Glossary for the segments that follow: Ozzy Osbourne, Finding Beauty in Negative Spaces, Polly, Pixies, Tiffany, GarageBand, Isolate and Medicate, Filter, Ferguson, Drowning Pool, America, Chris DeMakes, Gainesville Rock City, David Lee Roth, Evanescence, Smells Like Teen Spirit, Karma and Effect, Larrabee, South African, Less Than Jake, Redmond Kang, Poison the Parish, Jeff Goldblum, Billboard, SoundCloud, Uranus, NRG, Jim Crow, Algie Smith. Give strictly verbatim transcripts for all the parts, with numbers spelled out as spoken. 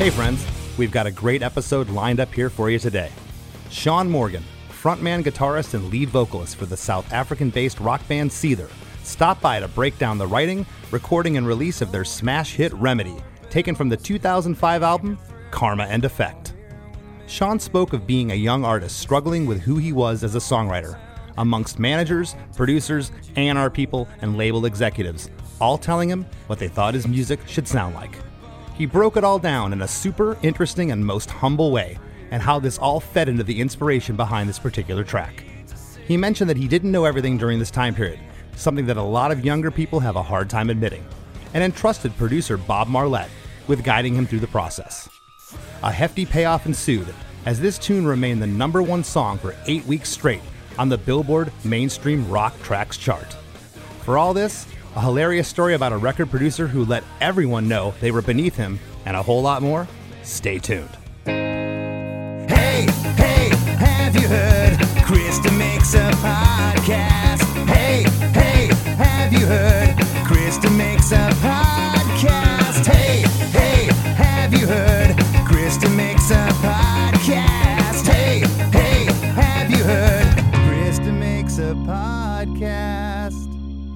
Hey friends, we've got a great episode lined up here for you today. Shaun Morgan, frontman, guitarist, and lead vocalist for the South African-based rock band Seether, stopped by to break down the writing, recording, and release of their smash hit Remedy, taken from the two thousand five album Karma and Effect. Shaun spoke of being a young artist struggling with who he was as a songwriter, amongst managers, producers, A and R people, and label executives, all telling him what they thought his music should sound like. He broke it all down in a super interesting and most humble way, and how this all fed into the inspiration behind this particular track. He mentioned that he didn't know everything during this time period, something that a lot of younger people have a hard time admitting, and entrusted producer Bob Marlette with guiding him through the process. A hefty payoff ensued, as this tune remained the number one song for eight weeks straight on the Billboard Mainstream Rock Tracks chart. For all this, a hilarious story about a record producer who let everyone know they were beneath him, and a whole lot more. Stay tuned. Hey, hey, have you heard? Chris DeMakes a podcast. Hey, hey, have you heard? Chris DeMakes a podcast. Hey, hey, have you heard? Chris DeMakes a podcast. Hey, hey, have you heard? Chris DeMakes a podcast.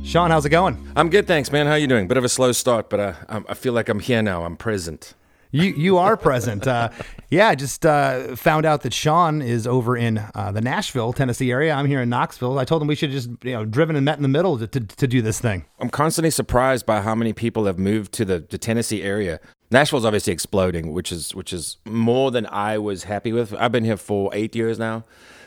Shaun, how's it going? I'm good, thanks, man. How are you doing? Bit of a slow start, but uh, I feel like I'm here now. I'm present. You you are present. Uh, yeah, I just uh, found out that Shaun is over in uh, the Nashville, Tennessee area. I'm here in Knoxville. I told him we should just you know driven and met in the middle to, to, to do this thing. I'm constantly surprised by how many people have moved to the, the Tennessee area. Nashville's obviously exploding, which is which is more than I was happy with. I've been here for eight years now.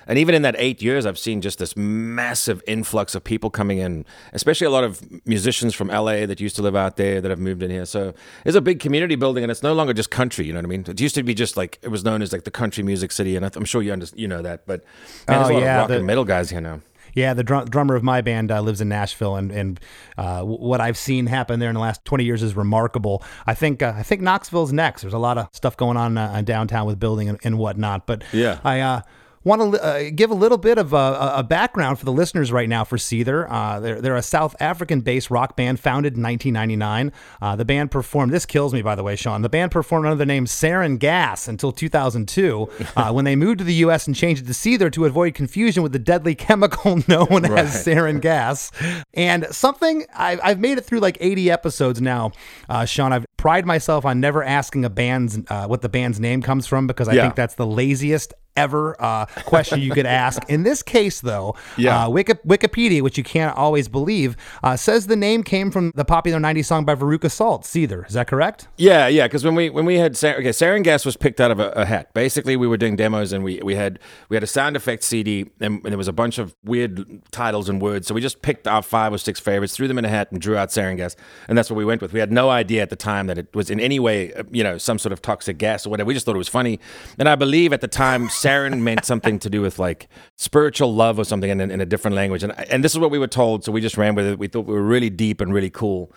And even in that eight years, I've seen just this massive influx of people coming in, especially a lot of musicians from L A that used to live out there that have moved in here. So there's a big community building, and it's no longer just country, you know what I mean? It used to be just like, it was known as like the country music city, and I'm sure you understand, you know that, but man, there's oh, a lot yeah, of rock the- and metal guys here now. Yeah, the drum, drummer of my band uh, lives in Nashville, and and uh, w- what I've seen happen there in the last twenty years is remarkable. I think uh, I think Knoxville's next. There's a lot of stuff going on uh, downtown with building and, and whatnot. But yeah, I uh, want to uh, give a little bit of a, a background for the listeners right now for Seether. Uh, they're, they're a South African-based rock band founded in nineteen ninety-nine. Uh, the band performed, this kills me by the way, Shaun, the band performed under the name Sarin Gas until two thousand two uh, when they moved to the U S and changed it to Seether to avoid confusion with the deadly chemical known right. as sarin gas. And something, I've, I've made it through like eighty episodes now, uh, Shaun. I've pride myself on never asking a band's uh, what the band's name comes from, because I yeah. think that's the laziest ever uh, question you could ask. In this case, though, yeah. uh, Wiki- Wikipedia, which you can't always believe, uh, says the name came from the popular nineties song by Veruca Salt, Seether. Is that correct? Yeah, yeah, because when we when we had... Sar- okay, Sarin Gas was picked out of a, a hat. Basically, we were doing demos, and we, we had we had a sound effects C D, and, and there was a bunch of weird titles and words, so we just picked our five or six favorites, threw them in a hat, and drew out Sarin Gas, and that's what we went with. We had no idea at the time that it was in any way, you know, some sort of toxic gas or whatever. We just thought it was funny, and I believe at the time... Sarin meant something to do with like spiritual love or something in, in a different language. And and this is what we were told. So we just ran with it. We thought we were really deep and really cool.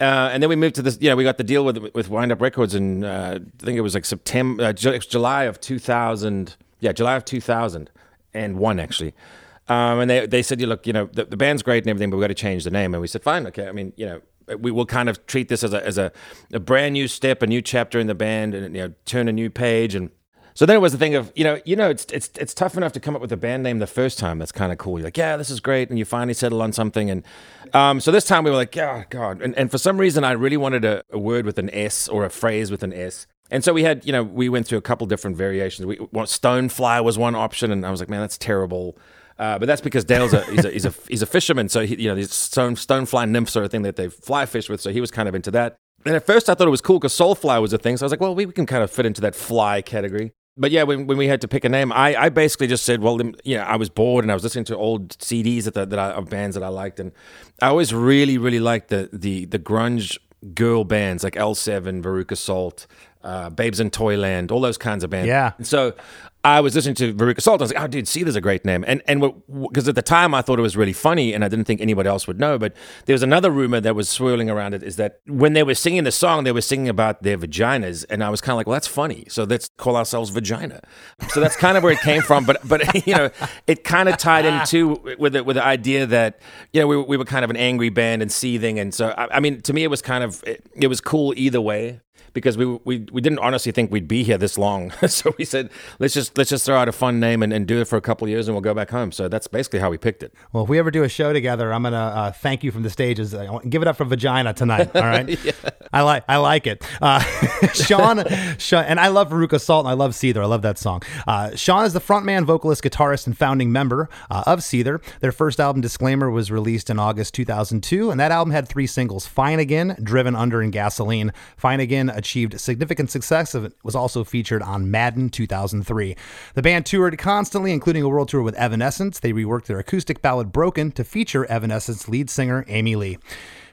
Uh, and then we moved to this, you know, we got the deal with with Wind Up Records in, uh, I think it was like September, uh, July of two thousand. Yeah, July of two thousand one, actually. Um, and they, they said, you look, you know, the, the band's great and everything, but we've got to change the name. And we said, fine, okay. I mean, you know, we will kind of treat this as a as a, a brand new step, a new chapter in the band, and, you know, turn a new page. And so then it was the thing of, you know, you know, it's it's it's tough enough to come up with a band name the first time. That's kind of cool. You're like, yeah, this is great. And you finally settle on something. And um, so this time we were like, oh, God. And, and for some reason, I really wanted a, a word with an S or a phrase with an S. And so we had, you know, we went through a couple different variations. We Stonefly was one option. And I was like, man, that's terrible. Uh, but that's because Dale's a he's a he's a, he's a fisherman. So, he, you know, these stone, stonefly nymphs are a thing that they fly fish with. So he was kind of into that. And at first I thought it was cool because Soulfly was a thing. So I was like, well, we, we can kind of fit into that fly category. But yeah, when, when we had to pick a name, I, I basically just said, well, you know, I was bored and I was listening to old C Ds that, the, that I, of bands that I liked, and I always really, really liked the the the grunge girl bands like L seven, Veruca Salt, uh, Babes in Toyland, all those kinds of bands. Yeah. And so I was listening to Veruca Salt. I was like, oh, dude, Seether's a great name. And and because at the time I thought it was really funny and I didn't think anybody else would know, but there was another rumor that was swirling around it, is that when they were singing the song, they were singing about their vaginas. And I was kind of like, well, that's funny. So let's call ourselves Vagina. So that's kind of where it came from. But, but you know, it kind of tied in too with the, with the idea that, you know, we, we were kind of an angry band and seething. And so, I, I mean, to me, it was kind of, it, it was cool either way. because we we we didn't honestly think we'd be here this long. So we said, let's just let's just throw out a fun name and, and do it for a couple of years and we'll go back home. So that's basically how we picked it. Well, if we ever do a show together, I'm gonna uh, thank you from the stages. I want, give it up for vagina tonight. All right. Yeah. I like I like it. Uh, Shaun, Shaun, and I love Veruca Salt and I love Seether. I love that song. Uh, Shaun is the frontman, vocalist, guitarist, and founding member uh, of Seether. Their first album, Disclaimer, was released in August two thousand two, and that album had three singles: Fine Again, Driven Under, and Gasoline. Fine Again achieved significant success and was also featured on Madden two thousand three. The band toured constantly, including a world tour with Evanescence. They reworked their acoustic ballad Broken to feature Evanescence lead singer Amy Lee.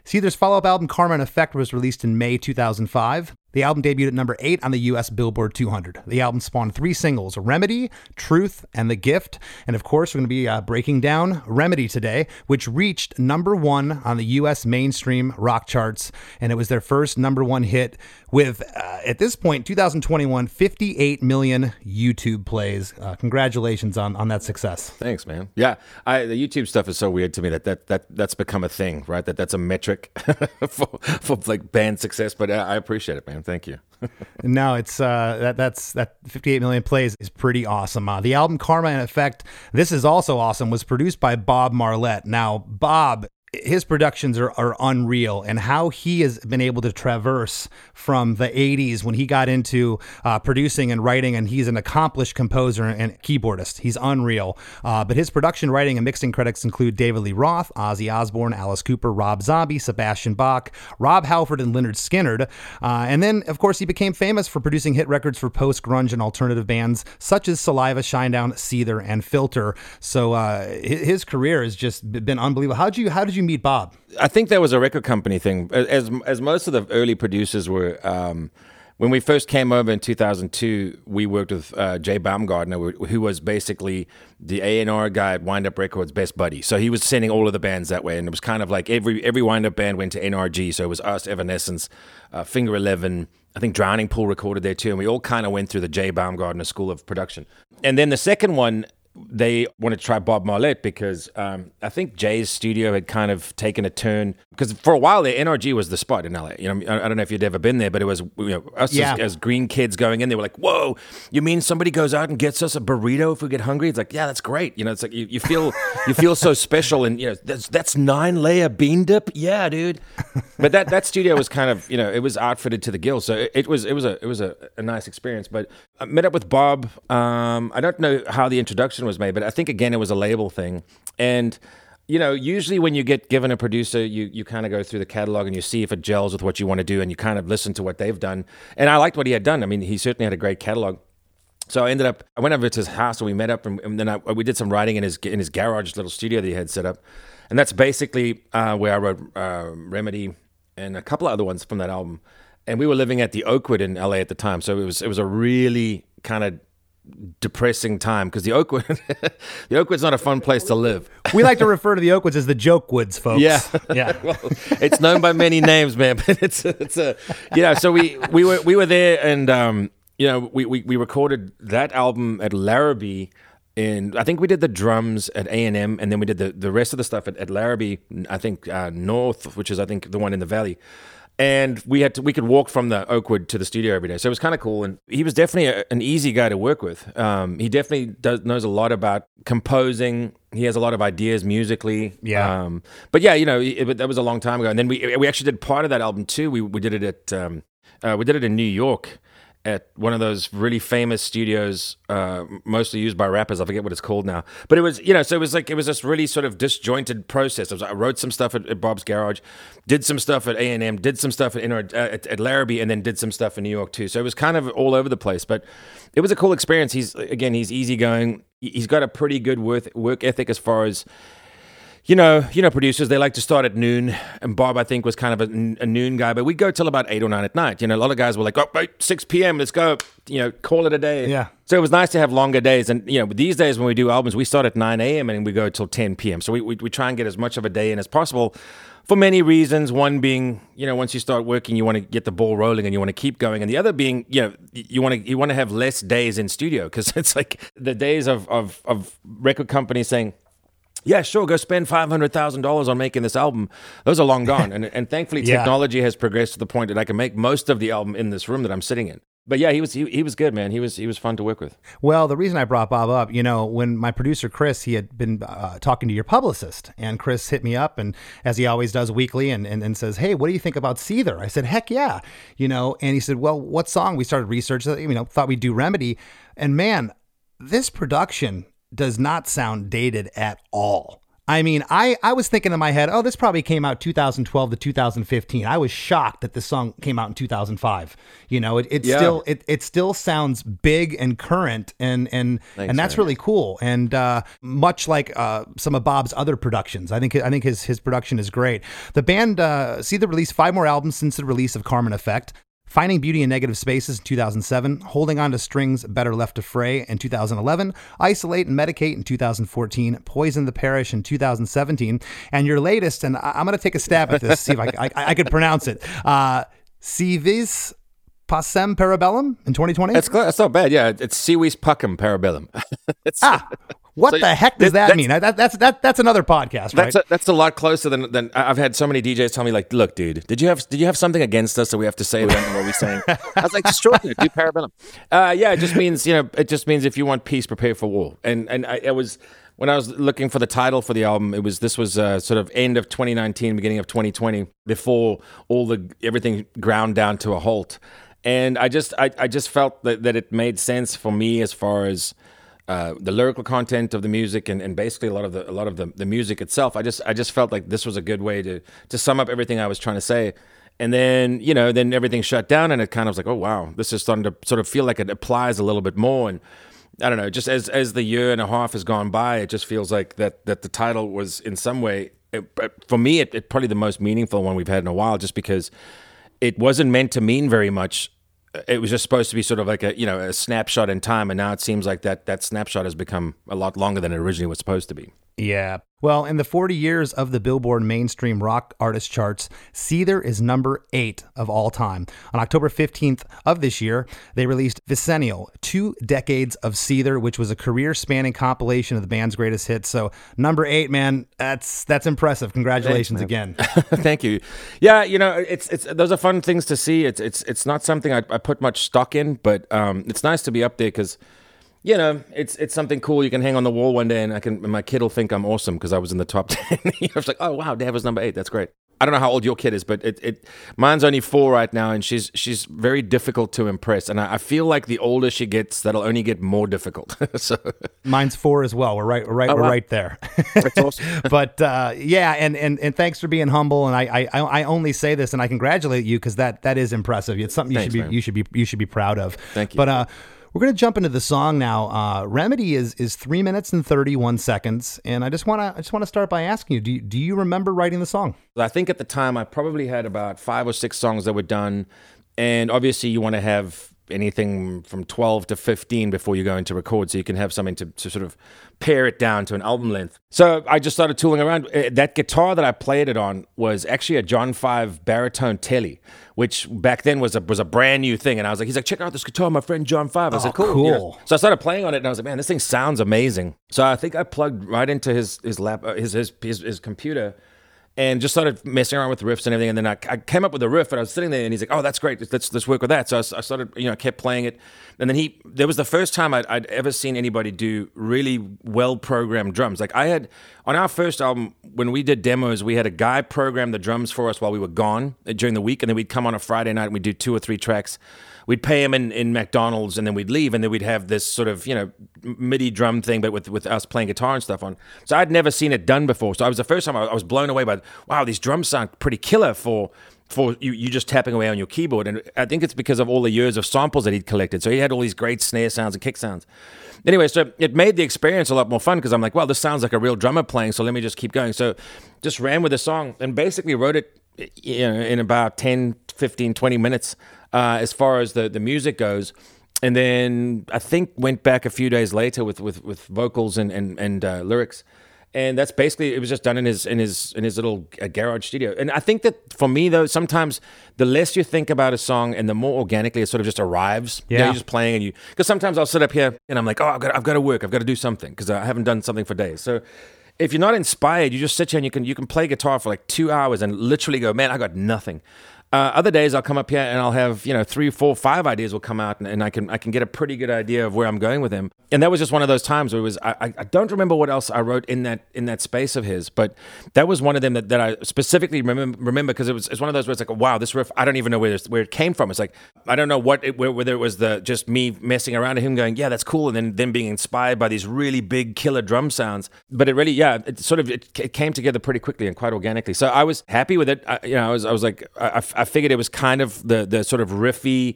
Seether's follow-up album, Karma and Effect, was released in May two thousand five. The album debuted at number eight on the U S Billboard two hundred. The album spawned three singles: Remedy, Truth, and The Gift. And of course, we're going to be uh, breaking down Remedy today, which reached number one on the U S mainstream rock charts. And it was their first number one hit with, uh, at this point, two thousand twenty-one, fifty-eight million YouTube plays. Uh, congratulations on, on that success. Thanks, man. Yeah, I, the YouTube stuff is so weird to me that, that, that that's become a thing, right? That that's a metric for, for like band success, but I, I appreciate it, man. Thank you. No, it's uh, that that's that fifty-eight million plays is pretty awesome. Uh, the album Karma and Effect, this is also awesome, was produced by Bob Marlette. Now, Bob, his productions are, are unreal, and how he has been able to traverse from the eighties when he got into uh, producing and writing, and he's an accomplished composer and keyboardist. He's unreal. Uh, but his production, writing, and mixing credits include David Lee Roth, Ozzy Osbourne, Alice Cooper, Rob Zombie, Sebastian Bach, Rob Halford, and Lynyrd Skynyrd. Uh, and then, of course, he became famous for producing hit records for post-grunge and alternative bands such as Saliva, Shinedown, Seether, and Filter. So uh, his career has just been unbelievable. How'd you, how did you meet Bob? I think that was a record company thing. As as most of the early producers were, um, when we first came over in two thousand two, we worked with uh, Jay Baumgardner, who was basically the A and R guy at Wind Up Records' best buddy. So he was sending all of the bands that way, and it was kind of like every every Wind Up band went to N R G. So it was us, Evanescence, uh, Finger Eleven, I think Drowning Pool recorded there too, and we all kind of went through the Jay Baumgardner school of production. And then the second one, they wanted to try Bob Marlette because um, I think Jay's studio had kind of taken a turn. Because for a while there, N R G was the spot in L A. You know, I don't know if you'd ever been there, but it was, you know, us yeah. as, as green kids going in. They were like, "Whoa, you mean somebody goes out and gets us a burrito if we get hungry?" It's like, yeah, that's great. You know, it's like you, you feel you feel so special, and you know, that's that's nine layer bean dip, yeah, dude. But that that studio was kind of, you know, it was outfitted to the gills, so it, it was it was a it was a, a nice experience. But I met up with Bob. Um, I don't know how the introduction was made, but I think again it was a label thing. And you know, usually when you get given a producer, you you kind of go through the catalog and you see if it gels with what you want to do, and you kind of listen to what they've done. And I liked what he had done. I mean, he certainly had a great catalog. So I ended up, I went over to his house and we met up, and, and then I, we did some writing in his in his garage little studio that he had set up. And that's basically uh, where I wrote uh, Remedy and a couple of other ones from that album. And we were living at the Oakwood in L A at the time, so it was it was a really kind of depressing time, because the Oakwood the Oakwood's not a fun place to live. We like to refer to the Oakwoods as the Joke Woods, folks. Yeah, yeah. Well, it's known by many names, man, but it's it's a, you know, so we we were we were there, and um you know, we we, we recorded that album at Larrabee. And I think we did the drums at A and M, and then we did the the rest of the stuff at, at Larrabee, I think uh North, which is I think the one in the valley. And we had to, we could walk from the Oakwood to the studio every day, so it was kind of cool. And he was definitely a, an easy guy to work with. Um, he definitely does, knows a lot about composing. He has a lot of ideas musically. Yeah. Um, but yeah, you know, it, it, that was a long time ago. And then we we actually did part of that album too. We we did it at um, uh, we did it in New York at one of those really famous studios, uh, mostly used by rappers. I forget what it's called now. But it was, you know, so it was like, it was this really sort of disjointed process. I, was, I wrote some stuff at, at Bob's garage, did some stuff at A and M, did some stuff at, uh, at, at Larrabee, and then did some stuff in New York too. So it was kind of all over the place, but it was a cool experience. He's, again, he's easygoing. He's got a pretty good worth, work ethic as far as, You know, you know, producers, they like to start at noon, and Bob, I think, was kind of a, a noon guy, but we'd go till about eight or nine at night. You know, a lot of guys were like, oh, six p.m., let's go, you know, call it a day. Yeah. So it was nice to have longer days, and, you know, these days when we do albums, we start at nine a.m. and we go till ten p.m., so we, we we try and get as much of a day in as possible for many reasons, one being, you know, once you start working, you want to get the ball rolling and you want to keep going, and the other being, you know, you want to you want to have less days in studio, because it's like the days of, of, of record companies saying, yeah, sure, go spend five hundred thousand dollars on making this album. Those are long gone. And and thankfully, yeah. technology has progressed to the point that I can make most of the album in this room that I'm sitting in. But yeah, he was he, he was good, man. He was he was fun to work with. Well, the reason I brought Bob up, you know, when my producer, Chris, he had been uh, talking to your publicist, and Chris hit me up, and as he always does weekly, and, and, and says, hey, what do you think about Seether? I said, heck yeah. You know, and he said, well, what song? We started researching, you know, thought we'd do Remedy. And man, this production does not sound dated at all. I mean, I, I was thinking in my head, oh, this probably came out two thousand twelve to two thousand fifteen. I was shocked that this song came out in two thousand five. You know, it, it yeah. still it it still sounds big and current, and and Thanks, and that's man. really cool. And uh, much like uh, some of Bob's other productions, I think I think his his production is great. The band uh, Seether released five more albums since the release of Karma and Effect. Finding Beauty in Negative Spaces in two thousand seven, Holding On to Strings, Better Left to Fray in two thousand eleven, Isolate and Medicate in two thousand fourteen, Poison the Parish in two thousand seventeen, and your latest, and I- I'm going to take a stab at this, see if I, I, I could pronounce it, uh, Si Vis Pacem Parabellum in twenty twenty? That's, that's not bad, yeah. It's Si Vis Pacem Parabellum. ah! What so, the heck does that, that mean? That, that's that that's another podcast, right? That's a, that's a lot closer than than I've had so many D Js tell me, like, look, dude, did you have did you have something against us that we have to say? About what we saying? I was like, destroy it, do Parabellum. Uh, yeah, it just means you know, it just means if you want peace, prepare for war. And and I it was when I was looking for the title for the album, it was this was uh, sort of end of twenty nineteen, beginning of twenty twenty, before all the everything ground down to a halt. And I just I, I just felt that, that it made sense for me as far as. Uh, the lyrical content of the music and, and basically a lot of the a lot of the, the music itself. I just I just felt like this was a good way to to sum up everything I was trying to say. And then, you know, then everything shut down and it kind of was like, oh wow, this is starting to sort of feel like it applies a little bit more. And I don't know, just as as the year and a half has gone by, it just feels like that that the title was in some way it, for me it, it probably the most meaningful one we've had in a while, just because it wasn't meant to mean very much. It was just supposed to be sort of like a, you know, a snapshot in time, and now it seems like that that snapshot has become a lot longer than it originally was supposed to be. Yeah. Well, in the forty years of the Billboard mainstream rock artist charts, Seether is number eight of all time. On October fifteenth of this year, they released Vicennial, Two Decades of Seether, which was a career-spanning compilation of the band's greatest hits. So number eight, man, that's that's impressive. Congratulations Thanks, again. Thank you. Yeah, you know, it's it's those are fun things to see. It's it's it's not something I, I put much stock in, but um, it's nice to be up there because... You know, it's it's something cool you can hang on the wall one day, and I can. And my kid will think I'm awesome because I was in the top ten. I was like, oh wow, Dad was number eight. That's great. I don't know how old your kid is, but it, it mine's only four right now, and she's she's very difficult to impress. And I, I feel like the older she gets, that'll only get more difficult. so mine's four as well. We're right, we're right, oh, we're wow. right there. That's awesome. but uh, yeah, and, and and thanks for being humble. And I I, I only say this, and I congratulate you because that that is impressive. It's something you thanks, should be man. you should be you should be proud of. Thank you. But. Uh, We're going to jump into the song now. Uh, Remedy is is three minutes and thirty-one seconds, and I just want to I just want to start by asking you do, you, do you remember writing the song? I think at the time I probably had about five or six songs that were done, and obviously you want to have anything from twelve to fifteen before you go into record, so you can have something to, to sort of pare it down to an album length. So I just started tooling around. That guitar that I played it on was actually a John Five baritone Tele, which back then was a was a brand new thing. And I was like, he's like, check out this guitar, my friend John Five. I was oh, like, cool. cool. You know? So I started playing on it, and I was like, man, this thing sounds amazing. So I think I plugged right into his his lap, uh, his, his his his computer. And just started messing around with riffs and everything, and then I, I came up with a riff, and I was sitting there, and he's like, "Oh, that's great. Let's let's work with that." So I, I started, you know, kept playing it, and then he. There was the first time I'd, I'd ever seen anybody do really well programmed drums. Like I had on our first album when we did demos, we had a guy program the drums for us while we were gone during the week, and then we'd come on a Friday night and we'd do two or three tracks. We'd pay him in, in McDonald's, and then we'd leave, and then we'd have this sort of, you know, MIDI drum thing, but with, with us playing guitar and stuff on. So I'd never seen it done before. So I was the first time I was blown away by, wow, these drums sound pretty killer for for you, you just tapping away on your keyboard. And I think it's because of all the years of samples that he'd collected. So he had all these great snare sounds and kick sounds. Anyway, so it made the experience a lot more fun because I'm like, wow, this sounds like a real drummer playing, so let me just keep going. So just ran with the song and basically wrote it, you know, in about ten, fifteen, twenty minutes. Uh, as far as the, the music goes, and then I think went back a few days later with with, with vocals and and and uh, lyrics, and that's basically it was just done in his in his in his little uh, garage studio. And I think that for me though, sometimes the less you think about a song and the more organically it sort of just arrives. Yeah, you know, you're just playing and you because sometimes I'll sit up here and I'm like, oh, I've got I've got to work, I've got to do something because I haven't done something for days. So. if you're not inspired, you just sit here and you can you can play guitar for like two hours and literally go, man, I got nothing. Uh, other days I'll come up here and I'll have, you know, three, four, five ideas will come out, and, and I can I can get a pretty good idea of where I'm going with them. And that was just one of those times where it was, I, I don't remember what else I wrote in that in that space of his, but that was one of them that, that I specifically remember remember because it was it's one of those where it's like, wow, this riff, I don't even know where this, where it came from. It's like, I don't know what it, whether it was the just me messing around and him going, yeah, that's cool, and then then being inspired by these really big killer drum sounds. But it really, yeah, it sort of it, it came together pretty quickly and quite organically. So I was happy with it. I, you know, I was I was like, I, I I figured it was kind of the the sort of riffy,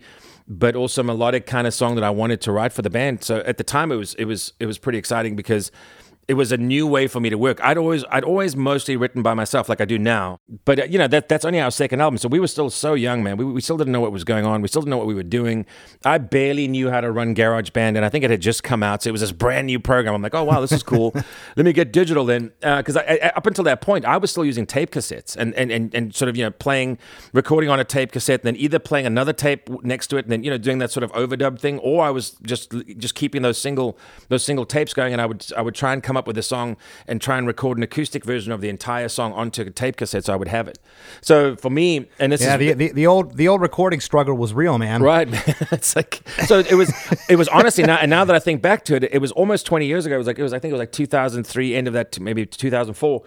but also melodic kind of song that I wanted to write for the band. So at the time, it was it was it was pretty exciting because it was a new way for me to work. I'd always I'd always mostly written by myself, like I do now. But uh, you know that that's only our second album, so we were still so young, man. We we still didn't know what was going on. We still didn't know what we were doing. I barely knew how to run GarageBand, and I think it had just come out, so it was this brand new program. I'm like, oh wow, this is cool. Let me get digital then, because uh, up until that point, I was still using tape cassettes and and and and sort of you know playing, recording on a tape cassette, and then either playing another tape next to it, and then you know doing that sort of overdub thing, or I was just just keeping those single those single tapes going, and I would I would try and come up with a song and try and record an acoustic version of the entire song onto a tape cassette so I would have it. So for me, and this yeah, is... Yeah, the, the, the old the old recording struggle was real, man. Right, man. It's like... So it was It was honestly, now, and now that I think back to it, it was almost twenty years ago. It was like, it was, I think it was like two thousand three, end of that, maybe two thousand four.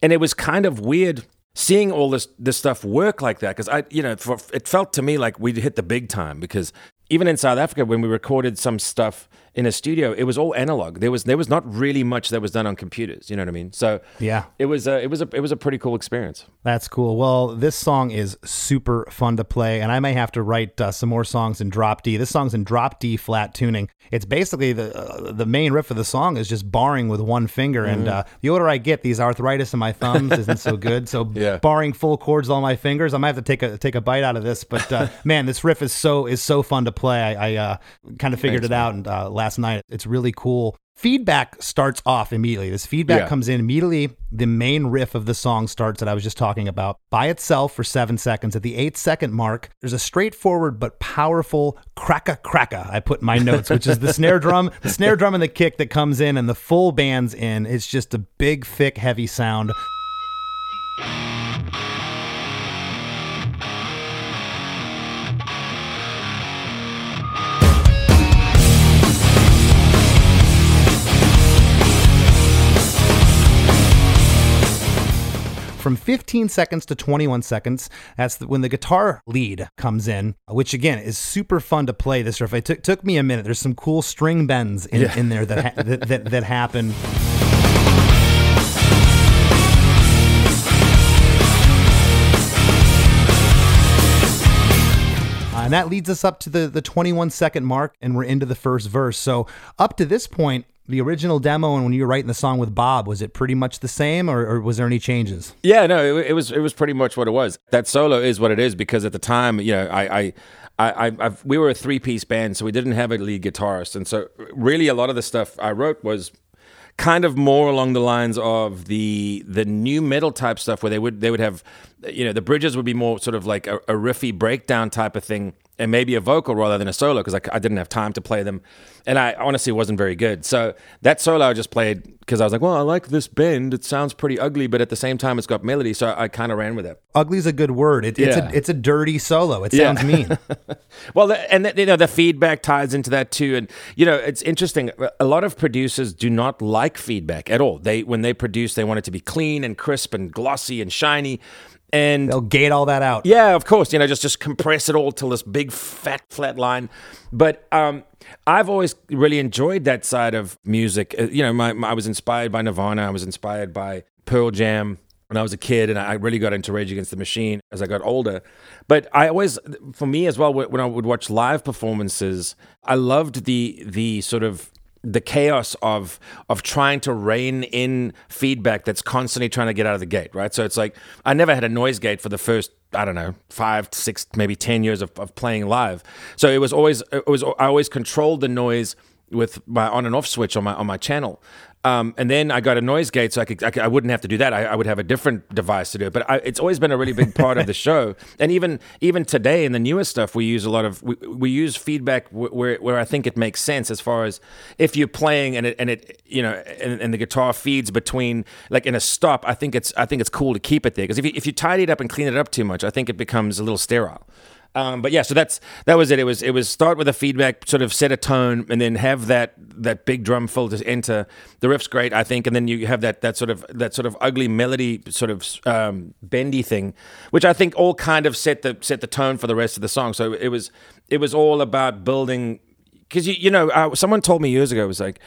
And it was kind of weird seeing all this this stuff work like that, because I, you know, for, it felt to me like we'd hit the big time, because even in South Africa, when we recorded some stuff in a studio, it was all analog. There was there was not really much that was done on computers. You know what I mean? So yeah, it was a, it was a, it was a pretty cool experience. That's cool. Well, this song is super fun to play, and I may have to write uh, some more songs in drop D. This song's in drop D flat tuning. It's basically the uh, the main riff of the song is just barring with one finger. Mm-hmm. And uh, the older I get, these arthritis in my thumbs isn't so good. So yeah. barring full chords with all my fingers, I might have to take a take a bite out of this. But uh, man, this riff is so is so fun to play. play. I, I uh, kind of figured Thanks, it out and uh, last night. It's really cool. Feedback starts off immediately. This feedback yeah. comes in immediately. The main riff of the song starts that I was just talking about by itself for seven seconds. At the eight second mark, there's a straightforward but powerful cracka cracka. I put in my notes, which is the snare drum, the snare drum and the kick that comes in and the full band's in. It's just a big, thick, heavy sound. From fifteen seconds to twenty-one seconds, that's the, when the guitar lead comes in, which again is super fun to play this riff. It took took me a minute. There's some cool string bends in, yeah. in there that, ha- that that that happen. And that leads us up to the, the twenty-one second mark, and we're into the first verse. So up to this point, the original demo and when you were writing the song with Bob, was it pretty much the same, or, or was there any changes? Yeah, no, it, it was it was pretty much what it was. That solo is what it is because at the time, you know, I... I I, I, I've, we were a three-piece band, so we didn't have a lead guitarist. And so really a lot of the stuff I wrote was kind of more along the lines of the the new metal type stuff where they would they would have, you know, the bridges would be more sort of like a, a riffy breakdown type of thing and maybe a vocal rather than a solo because I, I didn't have time to play them. And I honestly wasn't very good. So that solo I just played because I was like, well, I like this bend. It sounds pretty ugly, but at the same time, it's got melody. So I kind of ran with it. Ugly's a good word. It, yeah. It's a it's a dirty solo. It sounds yeah. mean. Well, the, and the, you know, the feedback ties into that too. And, you know, it's interesting. A lot of producers do not like feedback at all. They When they produce, they want it to be clean and crisp and glossy and shiny. And they'll gate all that out. Yeah, of course. You know, just, just compress it all till this big, fat, flat line. But um, I've always really enjoyed that side of music. You know, my, my, I was inspired by Nirvana. I was inspired by Pearl Jam when I was a kid, and I really got into Rage Against the Machine as I got older. But I always, for me as well, when I would watch live performances, I loved the the sort of... the chaos of of trying to rein in feedback that's constantly trying to get out of the gate, right? So it's like, I never had a noise gate for the first, I don't know, five, six, maybe ten years of, of playing live. So it was always, it was I always controlled the noise with my on and off switch on my on my channel. Um, and then I got a noise gate, so I could, I, could, I wouldn't have to do that. I, I would have a different device to do it. But I, it's always been a really big part of the show. And even even today in the newest stuff, we use a lot of we, we use feedback where where I think it makes sense, as far as if you're playing and it and it you know and, and the guitar feeds between, like in a stop. I think it's I think it's cool to keep it there, because if you, if you tidy it up and clean it up too much, I think it becomes a little sterile. Um, but yeah, so that's that was it. It was it was start with a feedback, sort of set a tone, and then have that that big drum fill to enter. The riff's great, I think, and then you have that that sort of that sort of ugly melody, sort of um, bendy thing, which I think all kind of set the set the tone for the rest of the song. So it was it was all about building, because you you know uh, someone told me years ago, it was like,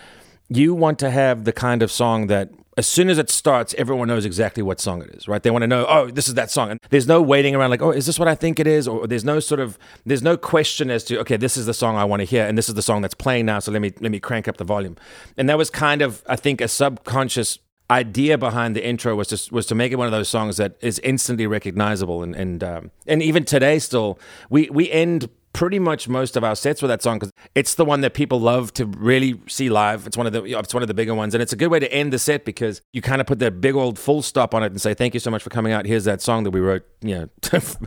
you want to have the kind of song that, as soon as it starts, everyone knows exactly what song it is, right? They want to know, oh, this is that song. And there's no waiting around like, oh, is this what I think it is? Or there's no sort of, there's no question as to, okay, this is the song I want to hear, and this is the song that's playing now, so let me let me crank up the volume. And that was kind of, I think, a subconscious idea behind the intro, was to, was to make it one of those songs that is instantly recognizable. And and um, and even today still, we, we end pretty much most of our sets with that song, because it's the one that people love to really see live. It's one of the it's one of the bigger ones, and it's a good way to end the set, because you kind of put that big old full stop on it and say, thank you so much for coming out, here's that song that we wrote, you know,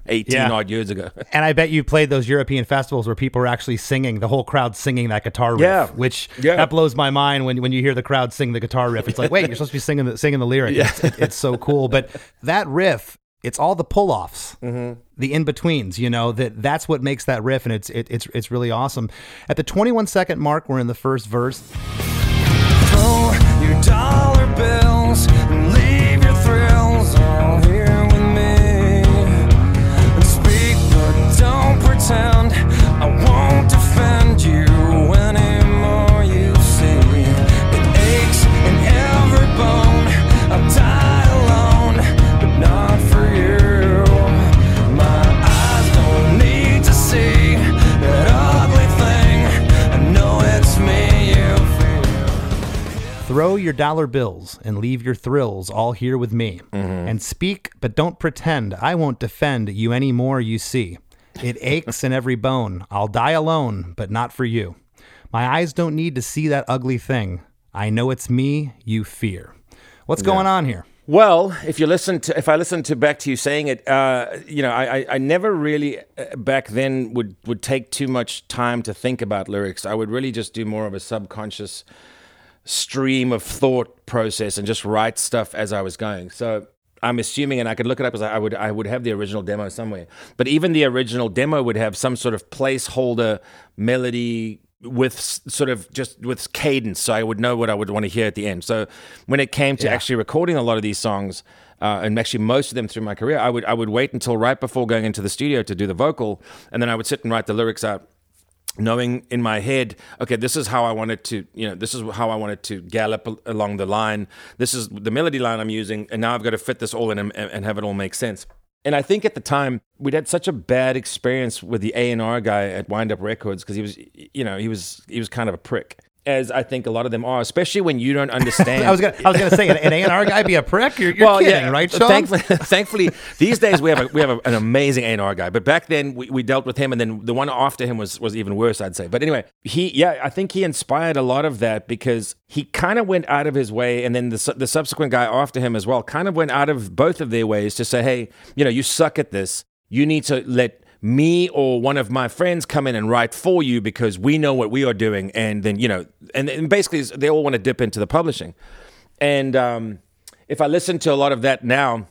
eighteen yeah. odd years ago. And I bet you played those European festivals where people were actually singing, the whole crowd singing that guitar riff, yeah. which yeah. that blows my mind when when you hear the crowd sing the guitar riff. It's like, wait, you're supposed to be singing the, singing the lyric. Yeah. It's, it, it's so cool. But that riff, it's all the pull-offs, mm-hmm. the in-betweens, you know, that that's what makes that riff, and it's it, it's it's really awesome. At the twenty-one second mark, we're in the first verse. Throw your dollar bills and leave your thrills all here with me. And speak, but don't pretend. I won't defend you anymore, you see. It aches in every bone. I'll die. Throw your dollar bills and leave your thrills all here with me. Mm-hmm. And speak, but don't pretend. I won't defend you anymore, you see. It aches in every bone. I'll die alone, but not for you. My eyes don't need to see that ugly thing. I know it's me you fear. What's yeah. going on here? Well, if you listen to, if I listen to back to you saying it, uh, you know, I, I, I never really uh, back then would, would take too much time to think about lyrics. I would really just do more of a subconscious stream of thought process and just write stuff as I was going. So I'm assuming, and I could look it up, as I would I would have the original demo somewhere. But even the original demo would have some sort of placeholder melody with sort of just with cadence, so I would know what I would want to hear at the end. So when it came to yeah. actually recording a lot of these songs, uh, and actually most of them through my career, I would I would wait until right before going into the studio to do the vocal, and then I would sit and write the lyrics out, knowing in my head, okay, this is how I wanted to, you know, this is how I wanted to gallop along the line. This is the melody line I'm using, and now I've got to fit this all in and, and have it all make sense. And I think at the time, we'd had such a bad experience with the A and R guy at Wind Up Records, because he was, you know, he was he was kind of a prick, as I think a lot of them are, especially when you don't understand. I was gonna, I was gonna say, an A and R guy be a prick? You're, you're well, kidding, yeah. right, Shaun? Thankfully, thankfully, these days we have a, we have a, an amazing A and R guy, but back then we, we dealt with him, and then the one after him was was even worse, I'd say. But anyway, he yeah, I think he inspired a lot of that, because he kind of went out of his way, and then the the subsequent guy after him as well kind of went out of both of their ways to say, hey, you know, you suck at this. You need to let me or one of my friends come in and write for you, because we know what we are doing. And then, you know, and, and basically they all want to dip into the publishing. And um, if I listen to a lot of that now,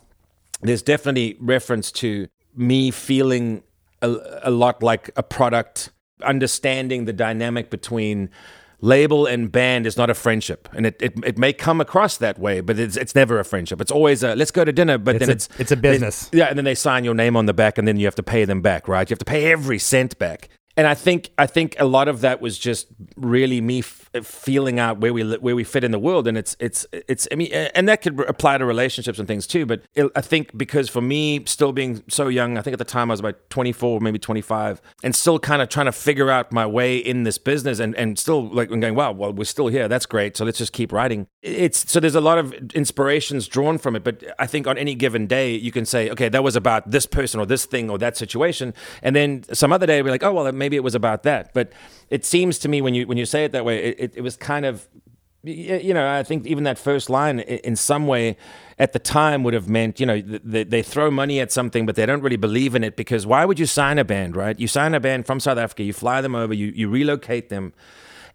there's definitely reference to me feeling a, a lot like a product, understanding the dynamic between label and band is not a friendship, and it, it it may come across that way, but it's it's never a friendship. It's always a let's go to dinner, but it's then a, it's it's a business. It, yeah, and then they sign your name on the back, and then you have to pay them back, right? You have to pay every cent back. And I think I think a lot of that was just really me f- feeling out where we where we fit in the world, and it's it's it's I mean, and that could apply to relationships and things too. But it, I think because for me, still being so young, I think at the time I was about twenty-four, maybe twenty-five, and still kind of trying to figure out my way in this business, and, and still like I'm going, wow, well, we're still here, that's great, so let's just keep writing. It's so there's a lot of inspirations drawn from it, but I think on any given day you can say, okay, that was about this person or this thing or that situation, and then some other day we're like, oh well, it maybe it was about that. But it seems to me when you when you say it that way, it, it was kind of, you know, I think even that first line in some way at the time would have meant, you know, they, they throw money at something, but they don't really believe in it, because why would you sign a band, right? You sign a band from South Africa, you fly them over, you, you relocate them.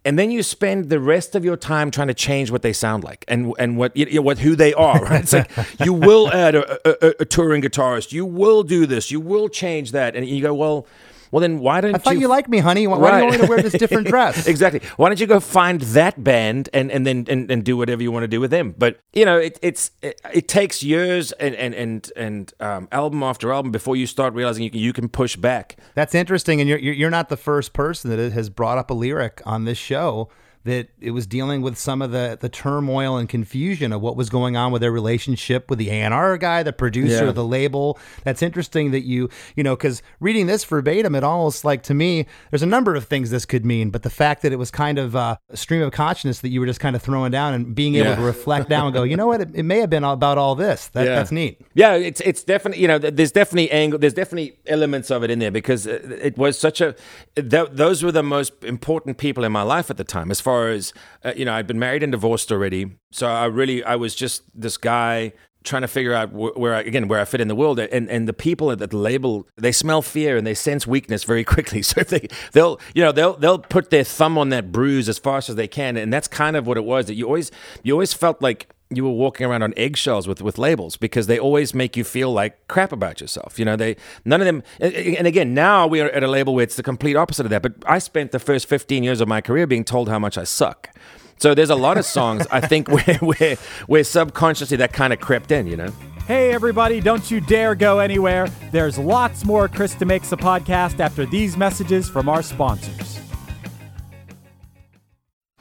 And then you spend the rest of your time trying to change what they sound like and and what you know, what who they are. Right? It's like you will add a, a, a touring guitarist. You will do this. You will change that. And you go, well, well then why don't you? I thought you, you liked me, honey. Why, right. why do you want me to wear this different dress? Exactly. Why don't you go find that band and and then and, and do whatever you want to do with them? But you know, it it's it, it takes years and and and and um, album after album before you start realizing you can, you can push back. That's interesting, and you're you're not the first person that has brought up a lyric on this show that it was dealing with some of the, the turmoil and confusion of what was going on with their relationship with the A and R guy, the producer, yeah. the label. That's interesting that you, you know, because reading this verbatim, it almost like to me, there's a number of things this could mean, but the fact that it was kind of a stream of consciousness that you were just kind of throwing down and being able yeah. to reflect down and go, you know what, it, it may have been about all this. That, yeah. That's neat. Yeah, it's it's definitely, you know, there's definitely angle, there's definitely elements of it in there, because it was such a, th- those were the most important people in my life at the time, as far as uh, you know, I'd been married and divorced already, so I really I was just this guy trying to figure out wh- where I, again where I fit in the world, and and the people at the label, they smell fear and they sense weakness very quickly. So if they they'll you know they'll they'll put their thumb on that bruise as fast as they can, and that's kind of what it was. That you always you always felt like you were walking around on eggshells with, with labels, because they always make you feel like crap about yourself. You know, they, none of them, and again, now we are at a label where it's the complete opposite of that. But I spent the first fifteen years of my career being told how much I suck. So there's a lot of songs, I think, where, where, where subconsciously that kind of crept in, you know? Hey, everybody, don't you dare go anywhere. There's lots more Chris DeMakes the Podcast after these messages from our sponsors.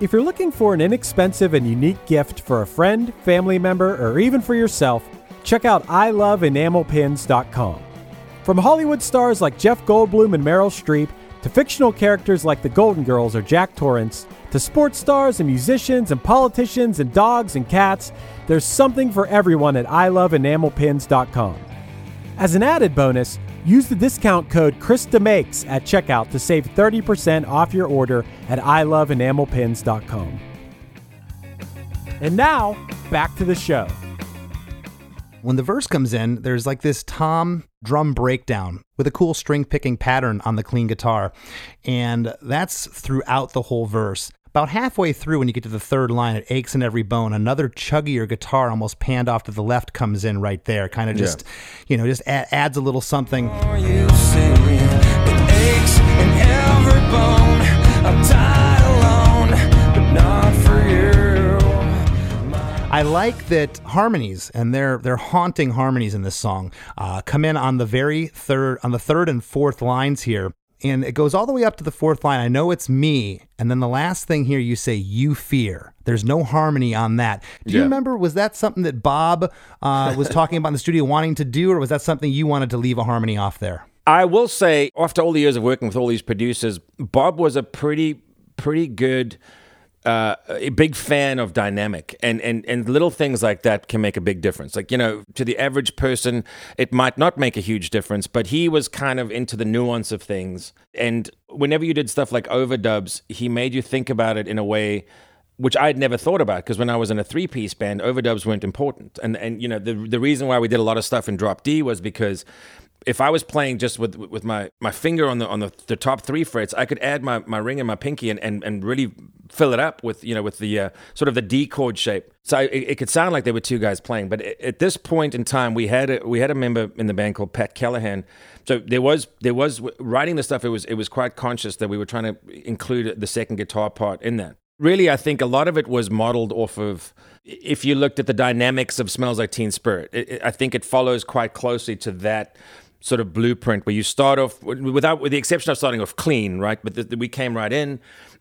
If you're looking for an inexpensive and unique gift for a friend, family member, or even for yourself, check out I love enamel pins dot com. From Hollywood stars like Jeff Goldblum and Meryl Streep, to fictional characters like the Golden Girls or Jack Torrance, to sports stars and musicians and politicians and dogs and cats, there's something for everyone at I love enamel pins dot com. As an added bonus, use the discount code Chris DeMakes at checkout to save thirty percent off your order at I love enamel pins dot com. And now, back to the show. When the verse comes in, there's like this tom drum breakdown with a cool string picking pattern on the clean guitar. And that's throughout the whole verse. About halfway through, when you get to the third line, it aches in every bone. Another chuggier guitar, almost panned off to the left, comes in right there. Kind of just, yeah. you know, just add, adds a little something. You see me, it aches in every bone. I'm tied alone, but not for you. My- I like that harmonies, and they're they're haunting harmonies in this song, uh, come in on the very third, on the third and fourth lines here. And it goes all the way up to the fourth line. I know it's me. And then the last thing here, you say, you fear. There's no harmony on that. Do yeah. you remember, was that something that Bob uh, was talking about in the studio wanting to do? Or was that something you wanted to leave a harmony off there? I will say, after all the years of working with all these producers, Bob was a pretty, pretty good, uh, a big fan of dynamic. And, and, and little things like that can make a big difference. Like, you know, to the average person, it might not make a huge difference, but he was kind of into the nuance of things. And whenever you did stuff like overdubs, he made you think about it in a way which I'd never thought about, because when I was in a three-piece band, overdubs weren't important. And, and you know, the, the reason why we did a lot of stuff in drop D was because if I was playing just with with my, my finger on the on the, the top three frets, I could add my, my ring and my pinky and, and, and really fill it up with, you know, with the uh, sort of the D chord shape. So I, it, it could sound like there were two guys playing. But at, at this point in time, we had a, we had a member in the band called Pat Callahan. So there was there was writing the stuff. It was it was quite conscious that we were trying to include the second guitar part in that. Really, I think a lot of it was modeled off of, if you looked at the dynamics of Smells Like Teen Spirit, it, it, I think it follows quite closely to that sort of blueprint where you start off, without, with the exception of starting off clean, right? But the, the, we came right in,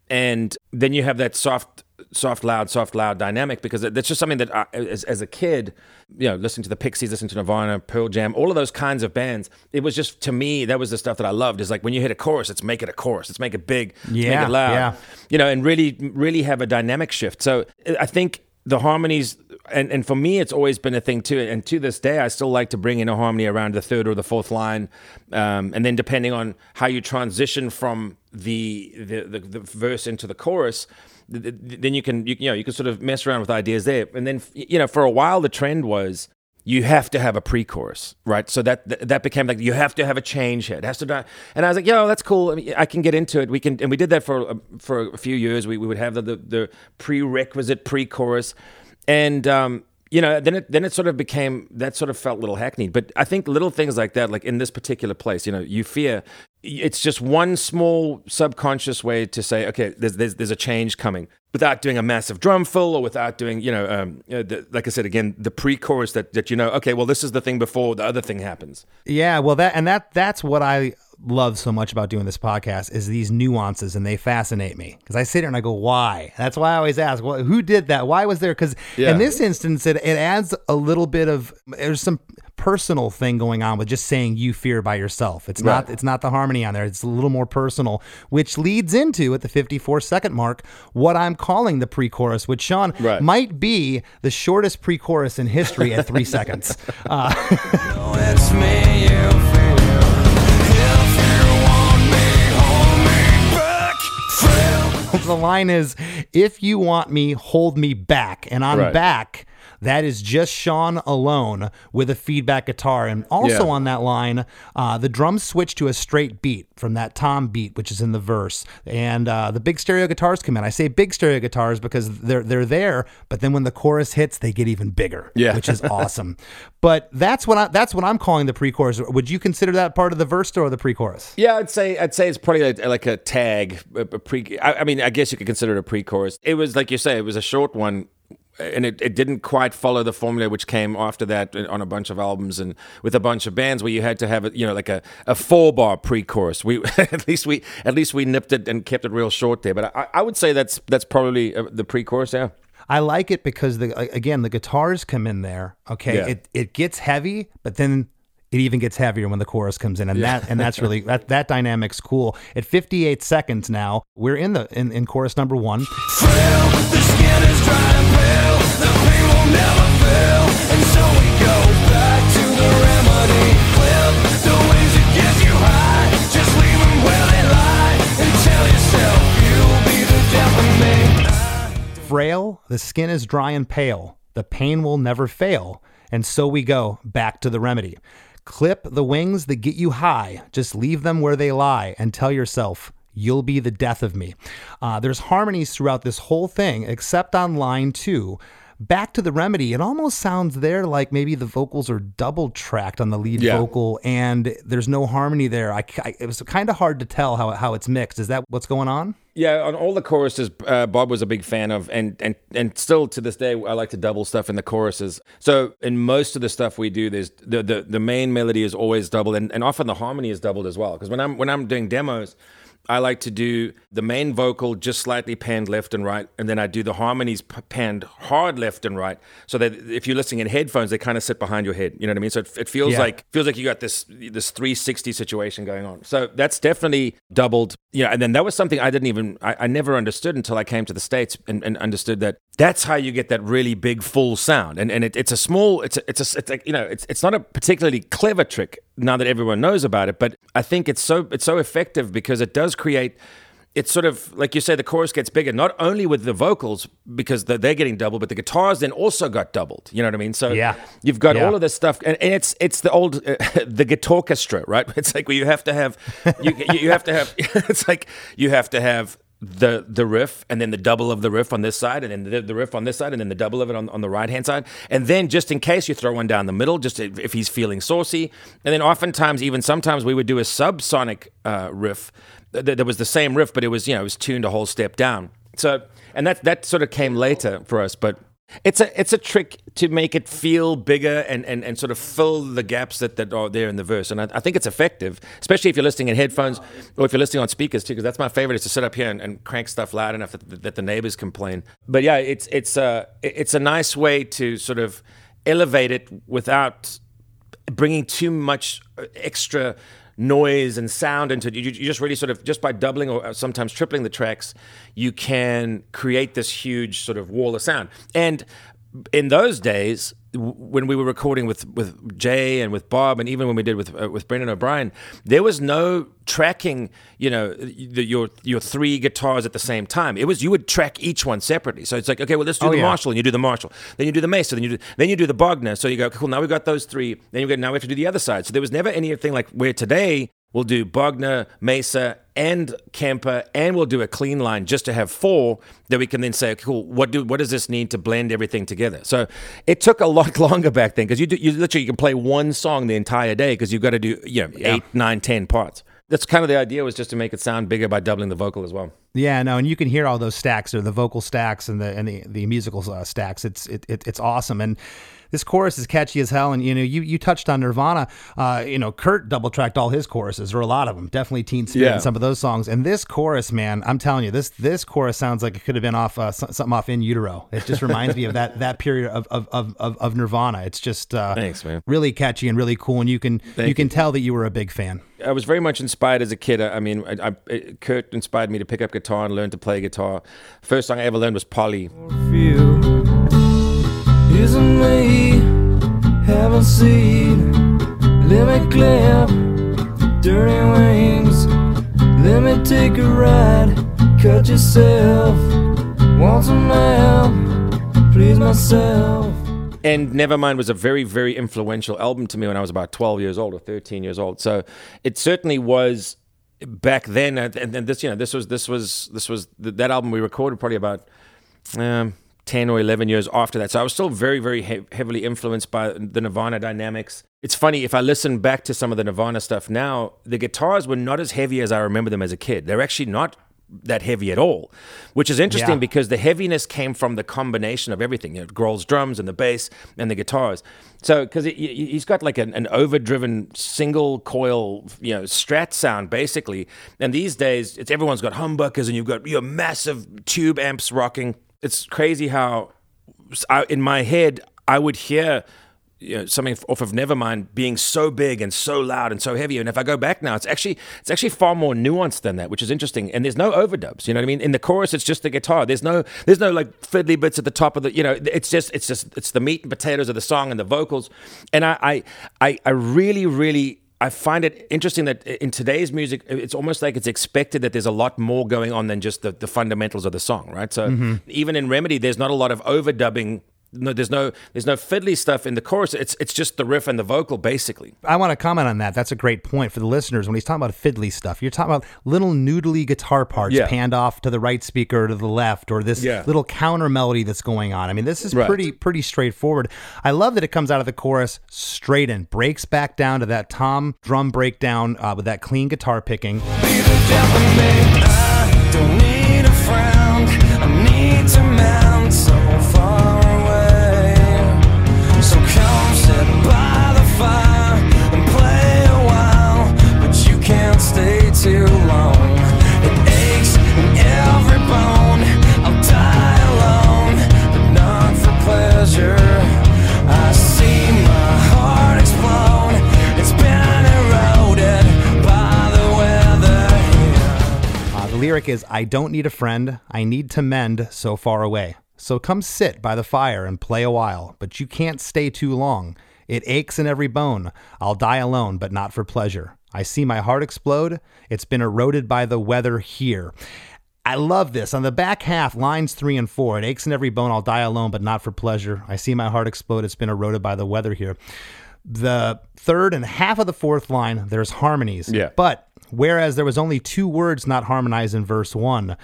and then you have that soft, soft, loud, soft, loud dynamic, because that's just something that I, as, as a kid, you know, listening to the Pixies, listening to Nirvana, Pearl Jam, all of those kinds of bands, it was just, to me, that was the stuff that I loved, is like when you hit a chorus, let's make it a chorus, let's make it big, yeah, let's make it loud, yeah. you know, and really, really have a dynamic shift. So I think the harmonies, and, and for me, it's always been a thing too, and to this day, I still like to bring in a harmony around the third or the fourth line, um, and then depending on how you transition from the the, the, the verse into the chorus, then you can you, you know you can sort of mess around with ideas there. And then, you know, for a while the trend was you have to have a pre-chorus, right? So that that, that became like, you have to have a change here, it has to die. And I was like, yo, that's cool, I mean, I can get into it, we can. And we did that for a, for a few years. We we would have the the, the prerequisite pre-chorus, and um you know, then it then it sort of became, that sort of felt a little hackneyed. But I think little things like that, like in this particular place, you know, Euphoria, it's just one small subconscious way to say, okay, there's there's, there's a change coming, without doing a massive drum fill, or without doing, you know, um, you know the, like I said, again, the pre-chorus that, that, you know, okay, well, this is the thing before the other thing happens. Yeah, well, that and that that's what I love so much about doing this podcast, is these nuances, and they fascinate me, because I sit here and I go, why? That's why I always ask, well, who did that? Why was there? Because yeah. in this instance, it, it adds a little bit of, there's some personal thing going on with just saying you fear by yourself. It's right. not it's not the harmony on there. It's a little more personal, which leads into, at the fifty-four second mark, what I'm calling the pre-chorus, which, Shaun, right. might be the shortest pre-chorus in history at three seconds. Uh, no, it's me, you. The line is, if you want me, hold me back. And on right. back, that is just Shaun alone with a feedback guitar. And also yeah. on that line, uh, the drums switch to a straight beat from that tom beat, which is in the verse. And uh, the big stereo guitars come in. I say big stereo guitars because they're they're there, but then when the chorus hits, they get even bigger, yeah. which is awesome. But that's what I, that's what I'm calling the pre-chorus. Would you consider that part of the verse or the pre-chorus? Yeah, I'd say I'd say it's probably like, like a tag. A, a pre. I, I mean, I guess you could consider it a pre-chorus. It was, like you say, it was a short one. And it, it didn't quite follow the formula which came after that on a bunch of albums and with a bunch of bands, where you had to have a, you know, like a, a four bar pre-chorus. We at least we at least we nipped it and kept it real short there. But I, I would say that's that's probably the pre-chorus. Yeah. I like it because the again the guitars come in there. Okay, yeah. it it gets heavy, but then it even gets heavier when the chorus comes in, and yeah. that and that's really that that dynamic's cool. At fifty-eight seconds now, we're in the in, in chorus number one. Frail, the skin is dry and pale, the pain will never fail, and so we go back to the remedy. Clip the wings that get you high, just leave them where they lie, and tell yourself, you'll be the death of me. Uh, there's harmonies throughout this whole thing, except on line two. Back to the remedy, it almost sounds there like maybe the vocals are double tracked on the lead yeah. vocal, and there's no harmony there. I, I, it was kind of hard to tell how how it's mixed. Is that what's going on? Yeah, on all the choruses, uh, Bob was a big fan of, and and and still to this day, I like to double stuff in the choruses. So in most of the stuff we do, there's the the, the main melody is always doubled, and, and often the harmony is doubled as well. Because when I'm when I'm doing demos, I like to do the main vocal just slightly panned left and right, and then I do the harmonies panned hard left and right, so that if you're listening in headphones, they kind of sit behind your head. You know what I mean? So it, it feels yeah. like feels like you got this this three sixty situation going on. So that's definitely doubled. You know, and then that was something I didn't even I, I never understood until I came to the States and, and understood that that's how you get that really big full sound. And and it, it's a small it's a, it's a it's like you know it's it's not a particularly clever trick now that everyone knows about it, but I think it's so it's so effective because it does create, it's sort of like you say, the chorus gets bigger, not only with the vocals because they're, they're getting doubled, but the guitars then also got doubled. You know what I mean? So yeah. you've got yeah. all of this stuff, and, and it's it's the old uh, the guitorchestra, right? It's like where you have to have you you have to have it's like you have to have the the riff, and then the double of the riff on this side, and then the, the riff on this side, and then the double of it on, on the right hand side, and then just in case you throw one down the middle, just if, if he's feeling saucy. And then oftentimes, even sometimes, we would do a subsonic uh, riff that was the same riff, but it was, you know, it was tuned a whole step down. So, and that that sort of came later for us, but It's a it's a trick to make it feel bigger and, and, and sort of fill the gaps that, that are there in the verse. And I, I think it's effective, especially if you're listening in headphones or if you're listening on speakers too, because that's my favorite, is to sit up here and, and crank stuff loud enough that, that the neighbors complain. But yeah, it's it's a, it's a nice way to sort of elevate it without bringing too much extra noise and sound into it. You, you just really sort of, just by doubling or sometimes tripling the tracks, you can create this huge sort of wall of sound. And in those days, when we were recording with, with Jay and with Bob, and even when we did with uh, with Brendan O'Brien, there was no tracking, you know, the, your your three guitars at the same time. It was, you would track each one separately. So it's like, okay, well, let's do oh, the yeah. Marshall, and you do the Marshall, then you do the Mesa, then you do then you do the Bogner. So you go, cool, now we've got those three. Then you go, now we have to do the other side. So there was never anything like where today we'll do Bogner, Mesa, and Kemper, and we'll do a clean line just to have four that we can then say, okay, cool, what do what does this need to blend everything together? So it took a lot longer back then, because you do, you literally you can play one song the entire day because you've got to do you know, yeah. eight, nine, ten parts. That's kind of the idea, was just to make it sound bigger by doubling the vocal as well. Yeah, no, and you can hear all those stacks, or the vocal stacks and the and the, the musical uh, stacks. It's it, it it's awesome. And this chorus is catchy as hell, and you know, you, you touched on Nirvana. Uh, you know, Kurt double tracked all his choruses, or a lot of them. Definitely Teen Spirit yeah. and some of those songs. And this chorus, man, I'm telling you, this this chorus sounds like it could have been off uh, something off In Utero. It just reminds me of that that period of of of, of Nirvana. It's just uh, thanks, man. Really catchy and really cool, and you can Thank you can you. tell that you were a big fan. I was very much inspired as a kid. I, I mean, I, I, Kurt inspired me to pick up guitar and learn to play guitar. First song I ever learned was Polly. Isn't me, haven't seen, let me clap, dirty wings, let me take a ride, cut yourself, want some help, please myself. And Nevermind was a very, very influential album to me when I was about twelve years old or thirteen years old. So it certainly was back then, and then this, you know, this was, this was, this was, that album we recorded probably about, um, ten or eleven years after that. So I was still very, very he- heavily influenced by the Nirvana dynamics. It's funny, if I listen back to some of the Nirvana stuff now, the guitars were not as heavy as I remember them as a kid. They're actually not that heavy at all, which is interesting yeah. because the heaviness came from the combination of everything, you know, Grohl's drums and the bass and the guitars. So because he's got like an, an overdriven single coil, you know, Strat sound basically. And these days, it's everyone's got humbuckers and you've got your massive tube amps rocking. It's crazy how, I, in my head, I would hear you know, something off of Nevermind being so big and so loud and so heavy. And if I go back now, it's actually it's actually far more nuanced than that, which is interesting. And there's no overdubs, you know what I mean? In the chorus, it's just the guitar. There's no there's no like fiddly bits at the top of the, you know. It's just it's just it's the meat and potatoes of the song and the vocals. And I I I really really. I find it interesting that in today's music, it's almost like it's expected that there's a lot more going on than just the, the fundamentals of the song, right? So mm-hmm. even in Remedy, there's not a lot of overdubbing. No, there's no there's no fiddly stuff in the chorus. It's it's just the riff and the vocal, basically. I want to comment on that. That's a great point for the listeners. When he's talking about fiddly stuff, you're talking about little noodly guitar parts yeah. panned off to the right speaker or to the left, or this yeah. little counter melody that's going on. I mean, this is right. pretty pretty straightforward. I love that it comes out of the chorus straight in, breaks back down to that tom drum breakdown uh, with that clean guitar picking. Be the gentleman. I don't need a frown. I need to mount so far. Lyric is, I don't need a friend, I need to mend so far away. So come sit by the fire and play a while, but you can't stay too long. It aches in every bone. I'll die alone, but not for pleasure. I see my heart explode. It's been eroded by the weather here. I love this. On the back half, lines three and four, it aches in every bone. I'll die alone, but not for pleasure. I see my heart explode. It's been eroded by the weather here. The third and half of the fourth line, there's harmonies. Yeah. But whereas there was only two words not harmonized in verse one,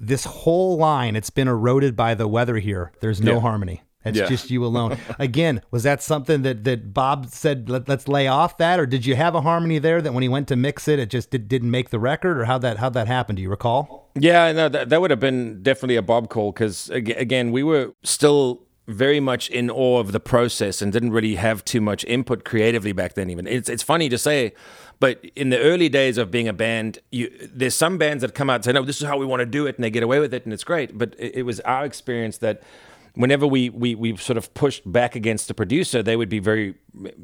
this whole line, it's been eroded by the weather here. There's no yeah. harmony. It's yeah. just you alone. Again, was that something that, that Bob said, Let, let's lay off that? Or did you have a harmony there that when he went to mix it, it just did, didn't make the record? Or how'd that, how'd that happen? Do you recall? Yeah, no, that, that would have been definitely a Bob call because, again, we were still very much in awe of the process and didn't really have too much input creatively back then even. It's it's funny to say, but in the early days of being a band, you, there's some bands that come out and say, no, this is how we want to do it, and they get away with it, and it's great. But it, it was our experience that whenever we, we we sort of pushed back against the producer, they would be very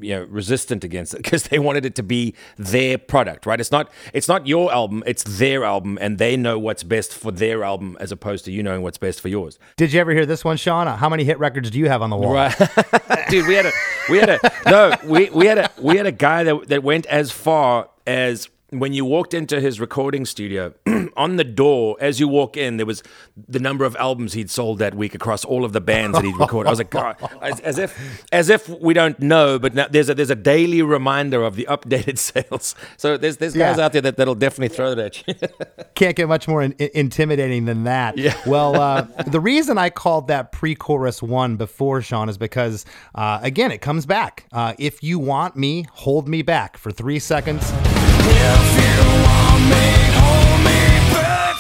you know resistant against it because they wanted it to be their product, right? It's not it's not your album, it's their album, and they know what's best for their album as opposed to you knowing what's best for yours. Did you ever hear this one, Shaun? How many hit records do you have on the wall? Right. Dude, we had a we had a no, we, we had a we had a guy that that went as far as when you walked into his recording studio, on the door, as you walk in, there was the number of albums he'd sold that week across all of the bands that he'd recorded. I was like, God, as, as if as if we don't know, but now there's a there's a daily reminder of the updated sales. So there's there's guys yeah. out there that, that'll definitely throw that at you. Can't get much more in, in, intimidating than that. Yeah. Well, uh, the reason I called that pre-chorus one before, Shaun, is because, uh, again, it comes back. Uh, if you want me, hold me back for three seconds. If you want me, hold me back.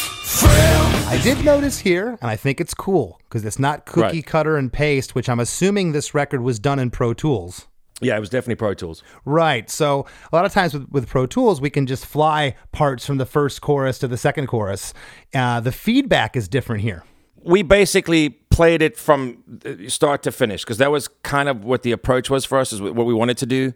I did notice here, and I think it's cool, because it's not cookie right. cutter and paste, which I'm assuming this record was done in Pro Tools. Yeah, it was definitely Pro Tools. Right. So a lot of times with, with Pro Tools, we can just fly parts from the first chorus to the second chorus. Uh, the feedback is different here. We basically played it from start to finish, because that was kind of what the approach was for us, is what we wanted to do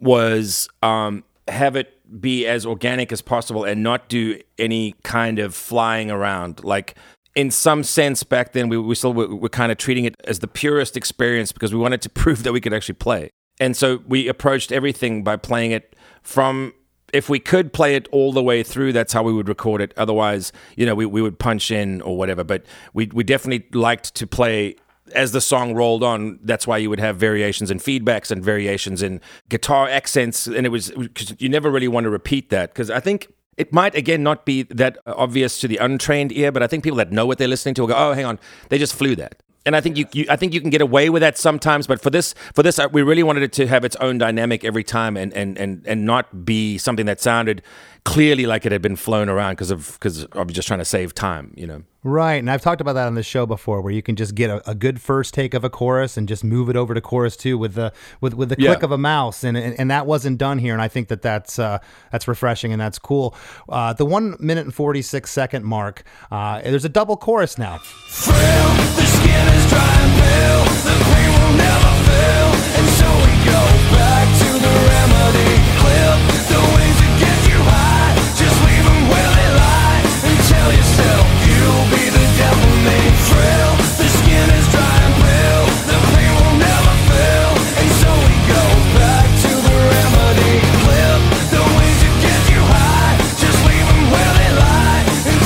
was um, have it be as organic as possible and not do any kind of flying around. Like, in some sense, back then, we, we still were, were kind of treating it as the purest experience because we wanted to prove that we could actually play. And so we approached everything by playing it from... If we could play it all the way through, that's how we would record it. Otherwise, you know, we, we would punch in or whatever. But we we definitely liked to play... As the song rolled on, that's why you would have variations in feedbacks and variations in guitar accents. And it was, because you never really want to repeat that. Because I think it might, again, not be that obvious to the untrained ear, but I think people that know what they're listening to will go, oh, hang on, they just flew that. And I think you, you I think you can get away with that sometimes. But for this, for this, we really wanted it to have its own dynamic every time and, and, and, and not be something that sounded clearly like it had been flown around because of, because I'm just trying to save time, you know. Right, and I've talked about that on this show before, where you can just get a, a good first take of a chorus and just move it over to chorus two with the with, with the click yeah. of a mouse, and, and and that wasn't done here, and I think that that's uh, that's refreshing and that's cool. Uh, the one minute and forty six second mark, uh, there's a double chorus now. Frill, the skin is dry and pale, the pain will never fail, and so we go back to the remedy clip. The wings that get you high, just leave them where they lie, and tell yourself. Be the devil named Thrill. The skin is dry and pale. The pain will never fail. And so we go back to the remedy clip. The wings that get you high, just leave them where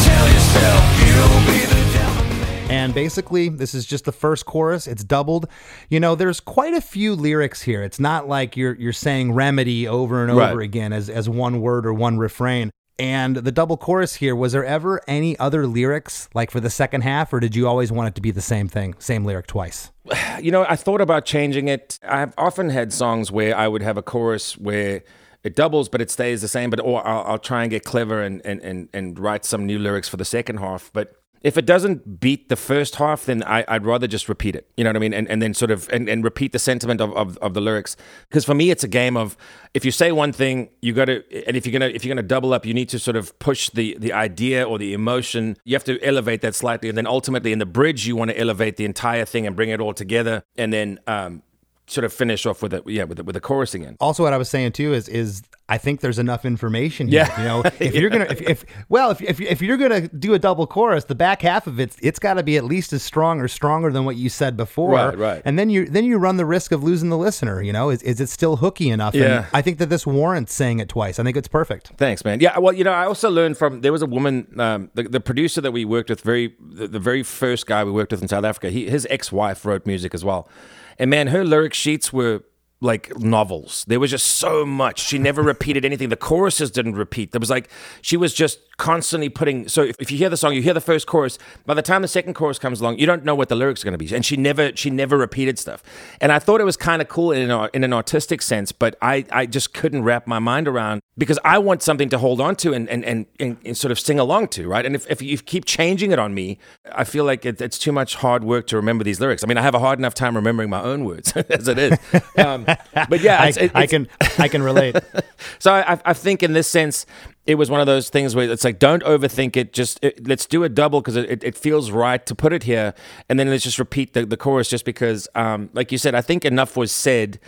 they lie, and tell yourself you'll be the devil. And basically, this is just the first chorus. It's doubled. You know, there's quite a few lyrics here. It's not like you're you're saying remedy over and over right. again as as one word or one refrain. And the double chorus here, was there ever any other lyrics, like for the second half, or did you always want it to be the same thing, same lyric twice? You know, I thought about changing it. I've often had songs where I would have a chorus where it doubles, but it stays the same, but or I'll, I'll try and get clever and, and, and, and write some new lyrics for the second half, but... If it doesn't beat the first half, then I, I'd rather just repeat it. You know what I mean? And and then sort of and, and repeat the sentiment of, of, of the lyrics. Because for me, it's a game of if you say one thing, you got to, and if you're gonna if you're gonna double up, you need to sort of push the the idea or the emotion. You have to elevate that slightly, and then ultimately in the bridge, you want to elevate the entire thing and bring it all together, and then um, sort of finish off with a yeah with a, with a chorus again. Also, what I was saying too is is. I think there's enough information here. Yeah. You know, if yeah. you're gonna, if, if well, if, if if you're gonna do a double chorus, the back half of it's it's got to be at least as strong or stronger than what you said before. Right, right. And then you then you run the risk of losing the listener. You know, is is it still hooky enough? Yeah. And I think that this warrants saying it twice. I think it's perfect. Thanks, man. Yeah. Well, you know, I also learned from there was a woman, um, the the producer that we worked with, very the, the very first guy we worked with in South Africa. He his ex-wife wrote music as well, and man, her lyric sheets were like novels. There was just so much. She never repeated anything. The choruses didn't repeat. There was like, she was just constantly putting, so if, if you hear the song, you hear the first chorus. By the time the second chorus comes along, you don't know what the lyrics are going to be. And she never, she never repeated stuff. And I thought it was kind of cool in an, in an artistic sense, but I, I just couldn't wrap my mind around, because I want something to hold on to and, and, and, and, and sort of sing along to, right? And if, if you keep changing it on me, I feel like it, it's too much hard work to remember these lyrics. I mean, I have a hard enough time remembering my own words as it is. Um, but yeah, I, it's, it's, I can I can relate. So I, I think in this sense, it was one of those things where it's like, don't overthink it. Just it, let's do a double because it, it feels right to put it here. And then let's just repeat the, the chorus just because, um, like you said, I think enough was said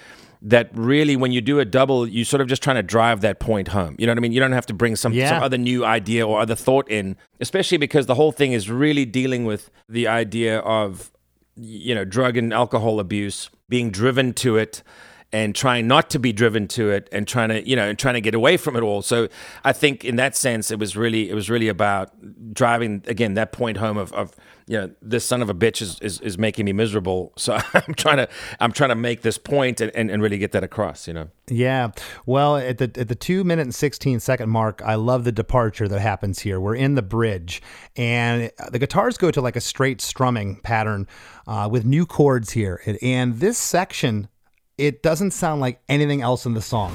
that really when you do a double, you're sort of just trying to drive that point home. You know what I mean? You don't have to bring some, yeah. some other new idea or other thought in, especially because the whole thing is really dealing with the idea of, you know, drug and alcohol abuse, being driven to it and trying not to be driven to it and trying to, you know, and trying to get away from it all. So I think in that sense, it was really, it was really about driving, again, that point home of, of you know, this son of a bitch is, is, is making me miserable. So I'm trying to, I'm trying to make this point and, and, and really get that across, you know? Yeah. Well, at the, at the two minute and sixteen second mark, I love the departure that happens here. We're in the bridge and the guitars go to like a straight strumming pattern uh, with new chords here. And this section, it doesn't sound like anything else in the song.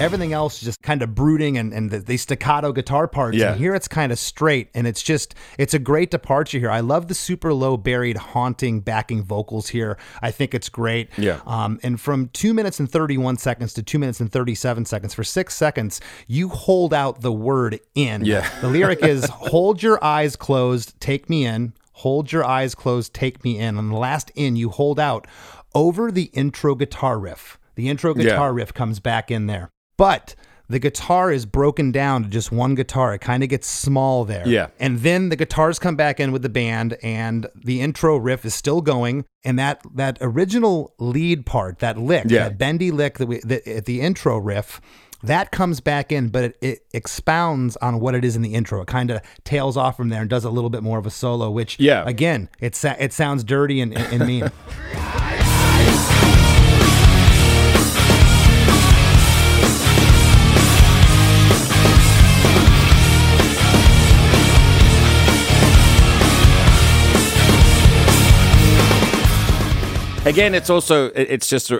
Everything else just kind of brooding and, and the, the staccato guitar parts. Yeah. And here it's kind of straight and it's just, it's a great departure here. I love the super low buried haunting backing vocals here. I think it's great. Yeah. Um, and from two minutes and thirty-one seconds to two minutes and thirty-seven seconds, for six seconds, you hold out the word in. Yeah. The lyric is hold your eyes closed, take me in, hold your eyes closed, take me in. And the last in you hold out over the intro guitar riff. The intro guitar yeah. riff comes back in there. But the guitar is broken down to just one guitar. It kind of gets small there. Yeah. And then the guitars come back in with the band and the intro riff is still going. And that, that original lead part, that lick, yeah. that bendy lick that we, that, at the intro riff, that comes back in, but it, it expounds on what it is in the intro. It kind of tails off from there and does a little bit more of a solo, which, yeah. again, it, it sounds dirty and, and mean. Again, it's also, it's just,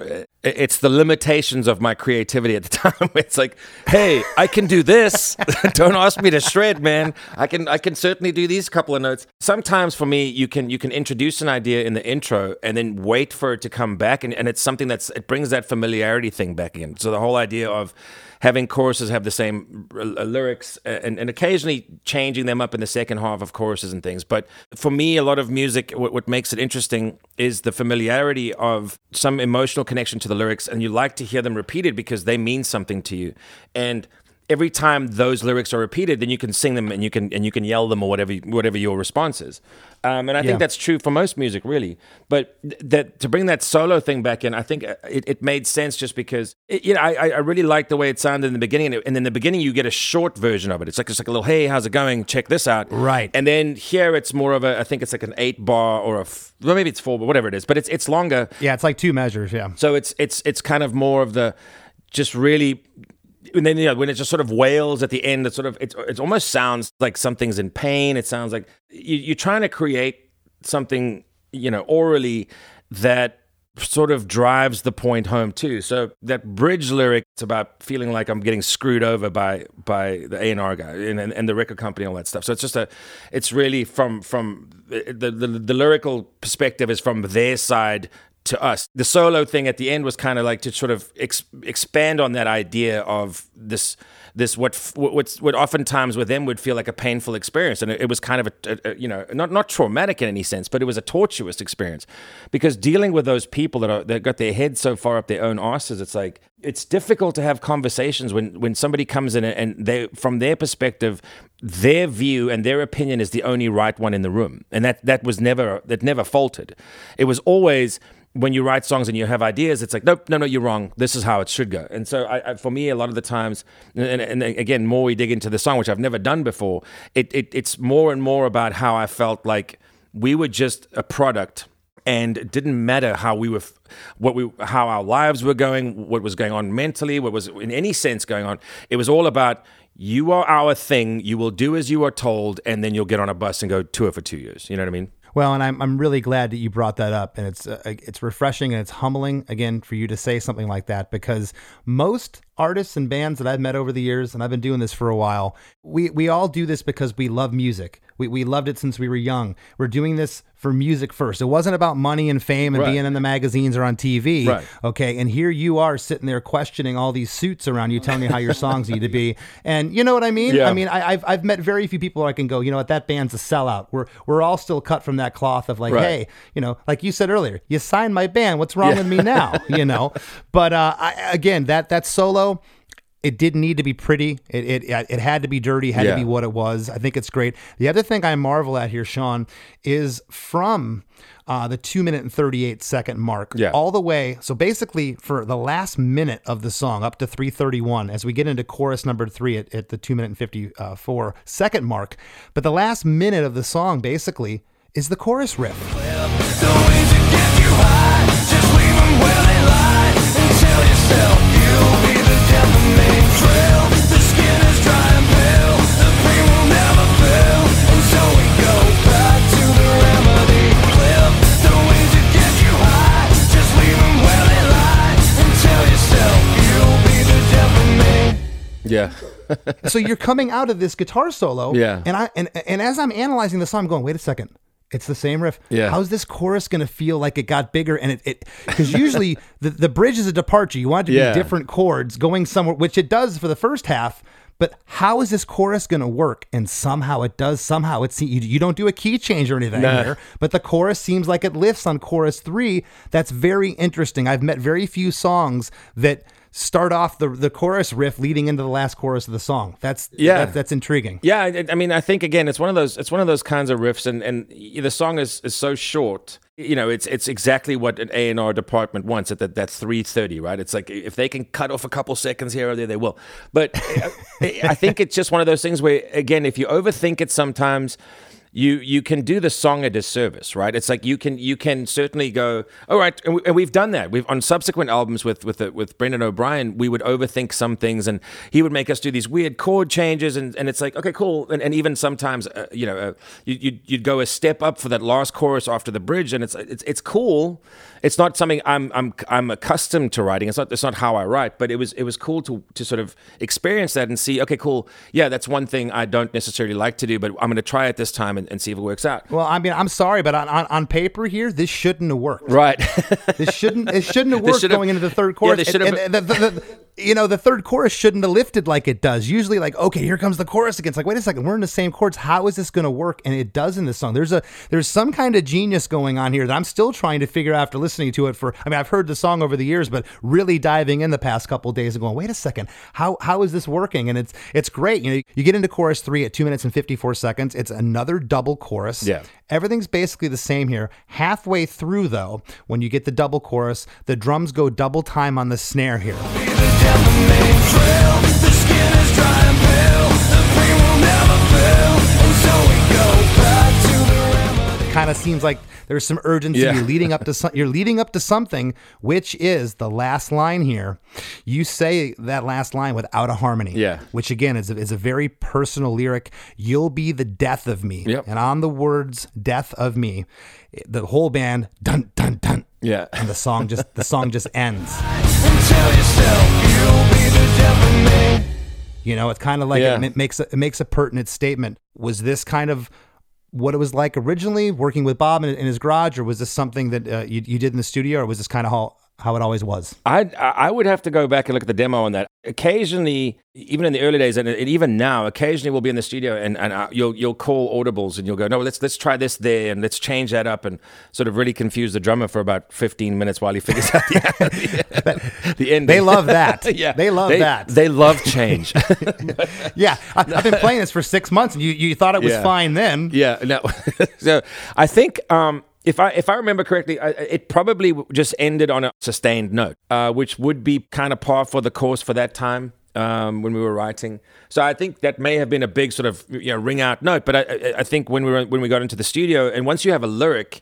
it's the limitations of my creativity at the time. It's like, hey, I can do this. Don't ask me to shred, man. I can, I can certainly do these couple of notes. Sometimes for me, you can, you can introduce an idea in the intro and then wait for it to come back. And, and it's something that's, it brings that familiarity thing back in. So the whole idea of having choruses have the same r- lyrics and, and occasionally changing them up in the second half of choruses and things. But for me, a lot of music, what, what makes it interesting is the familiarity of some emotional connection to the lyrics, and you like to hear them repeated because they mean something to you. And every time those lyrics are repeated, then you can sing them and you can and you can yell them or whatever whatever your response is. Um, and I yeah. think that's true for most music, really. But th- that to bring that solo thing back in, I think it, it made sense just because it, you know I, I really liked the way it sounded in the beginning. And, it, and in the beginning, you get a short version of it. It's like it's like a little hey, how's it going? Check this out. Right. And then here it's more of a I think it's like an eight bar or a f- well maybe it's four, but whatever it is. But it's it's longer. Yeah, it's like two measures. Yeah. So it's it's it's kind of more of the just really. And then, you know, when it just sort of wails at the end, it sort of, it, it almost sounds like something's in pain. It sounds like you, you're trying to create something, you know, orally that sort of drives the point home too. So that bridge lyric, it's about feeling like I'm getting screwed over by by the A and R guy and, and, and the record company and all that stuff. So it's just a, it's really from, from the, the, the lyrical perspective is from their side to us. The solo thing at the end was kind of like to sort of ex- expand on that idea of this, this what f- what's what oftentimes with them would feel like a painful experience, and it, it was kind of a, a, a you know not not traumatic in any sense, but it was a tortuous experience because dealing with those people that are that got their heads so far up their own asses, it's like it's difficult to have conversations when, when somebody comes in and they, from their perspective, their view and their opinion is the only right one in the room. And that, that was never, that never faltered. It was always, when you write songs and you have ideas, it's like, nope, no, no, you're wrong. This is how it should go. And so I, I, for me, a lot of the times, and, and again, more we dig into the song, which I've never done before, it, it it's more and more about how I felt like we were just a product. And it didn't matter how we were, what we, how our lives were going, what was going on mentally, what was in any sense going on. It was all about, you are our thing. You will do as you are told, and then you'll get on a bus and go tour for two years. You know what I mean? Well, and I'm I'm really glad that you brought that up, and it's uh, it's refreshing and it's humbling again for you to say something like that, because most artists and bands that I've met over the years, and I've been doing this for a while, we we all do this because we love music. We we loved it since we were young. We're doing this for music first. It wasn't about money and fame and right. being in the magazines or on T V. Right. Okay. And here you are sitting there questioning all these suits around you, telling me how your songs need to be. And you know what I mean? Yeah. I mean, I, I've I've met very few people where I can go, you know what, that band's a sellout. We're we're all still cut from that cloth of like, right. hey, you know, like you said earlier, you signed my band. What's wrong yeah. with me now? You know? But uh, I, again, that that solo, it didn't need to be pretty. It it it had to be dirty, had yeah. to be what it was. I think it's great. The other thing I marvel at here, Shaun, is from uh, the two minute and thirty-eight second mark yeah. all the way. So basically for the last minute of the song up to three thirty-one, as we get into chorus number three at, at the two minute and fifty-four second mark. But the last minute of the song basically is the chorus riff. Well, it's so easy to get you high. Just leave them where they lie and tell yourself you'll be the devil. Yeah. So you're coming out of this guitar solo. Yeah. And I and, and as I'm analyzing the song, I'm going, wait a second. It's the same riff. Yeah. How's this chorus going to feel like it got bigger? And it, because it, usually the, the bridge is a departure. You want it to yeah. be different chords going somewhere, which it does for the first half. But how is this chorus going to work? And somehow it does. Somehow it's, you, you don't do a key change or anything nah. here, but the chorus seems like it lifts on chorus three. That's very interesting. I've met very few songs that start off the the chorus riff leading into the last chorus of the song. That's yeah, that, that's intriguing. Yeah, I, I mean, I think again, it's one of those it's one of those kinds of riffs, and and the song is is so short. You know, it's it's exactly what an A and R department wants at that that three thirty, right? It's like if they can cut off a couple seconds here or there, they will. But I think it's just one of those things where, again, if you overthink it sometimes, you you can do the song a disservice, right? It's like you can you can certainly go, all right, and, we, and we've done that. We've on subsequent albums with with the, with Brendan O'Brien, we would overthink some things, and he would make us do these weird chord changes, and, and it's like, okay, cool, and, and even sometimes, uh, you know, uh, you, you'd you'd go a step up for that last chorus after the bridge, and it's it's it's cool. It's not something I'm I'm I'm accustomed to writing. It's not it's not how I write, but it was it was cool to to sort of experience that and see, okay, cool, yeah, that's one thing I don't necessarily like to do, but I'm going to try it this time and. and see if it works out. Well, I mean, I'm sorry, but on, on, on paper here, this shouldn't have worked. Right. This shouldn't it shouldn't have worked going into the third chorus. Yeah, they should have... And, and the, the, the, you know, the third chorus shouldn't have lifted like it does. Usually like, okay, here comes the chorus again. It's like, wait a second, we're in the same chords. How is this going to work? And it does in this song. There's a there's some kind of genius going on here that I'm still trying to figure out after listening to it for, I mean, I've heard the song over the years, but really diving in the past couple of days and going, wait a second, how how is this working? And it's it's great. You know, you get into chorus three at two minutes and fifty-four seconds. It's another double chorus. Yeah. Everything's basically the same here. Halfway through, though, when you get the double chorus, the drums go double time on the snare here. Kind of seems like there's some urgency. Yeah. You're leading up to so- you're leading up to something, which is the last line here. You say that last line without a harmony, yeah. which again is a, is a very personal lyric. You'll be the death of me, yep. and on the words "death of me," the whole band dun dun dun. Yeah, and the song just the song just ends. And tell yourself you'll be the death of me. You know, it's kind of like yeah. it, it makes a, it makes a pertinent statement. Was this kind of what it was like originally working with Bob in, in his garage, or was this something that uh, you, you did in the studio, or was this kind of how how it always was. I I would have to go back and look at the demo on that. Occasionally, even in the early days, and even now, occasionally we'll be in the studio and, and you'll you'll call audibles and you'll go, no, let's let's try this there and let's change that up and sort of really confuse the drummer for about fifteen minutes while he figures out the, the, the ending. They love that. yeah. They love they, that. They love change. yeah. I, I've been playing this for six months and you, you thought it was yeah. fine then. Yeah. No. so I think... Um, If I if I remember correctly, I, it probably just ended on a sustained note, uh, which would be kind of par for the course for that time um, when we were writing. So I think that may have been a big sort of you know, ring out note. But I, I think when we were when we got into the studio, and once you have a lyric,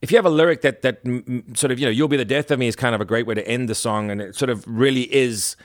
if you have a lyric that that sort of you know you'll be the death of me is kind of a great way to end the song, and it sort of really is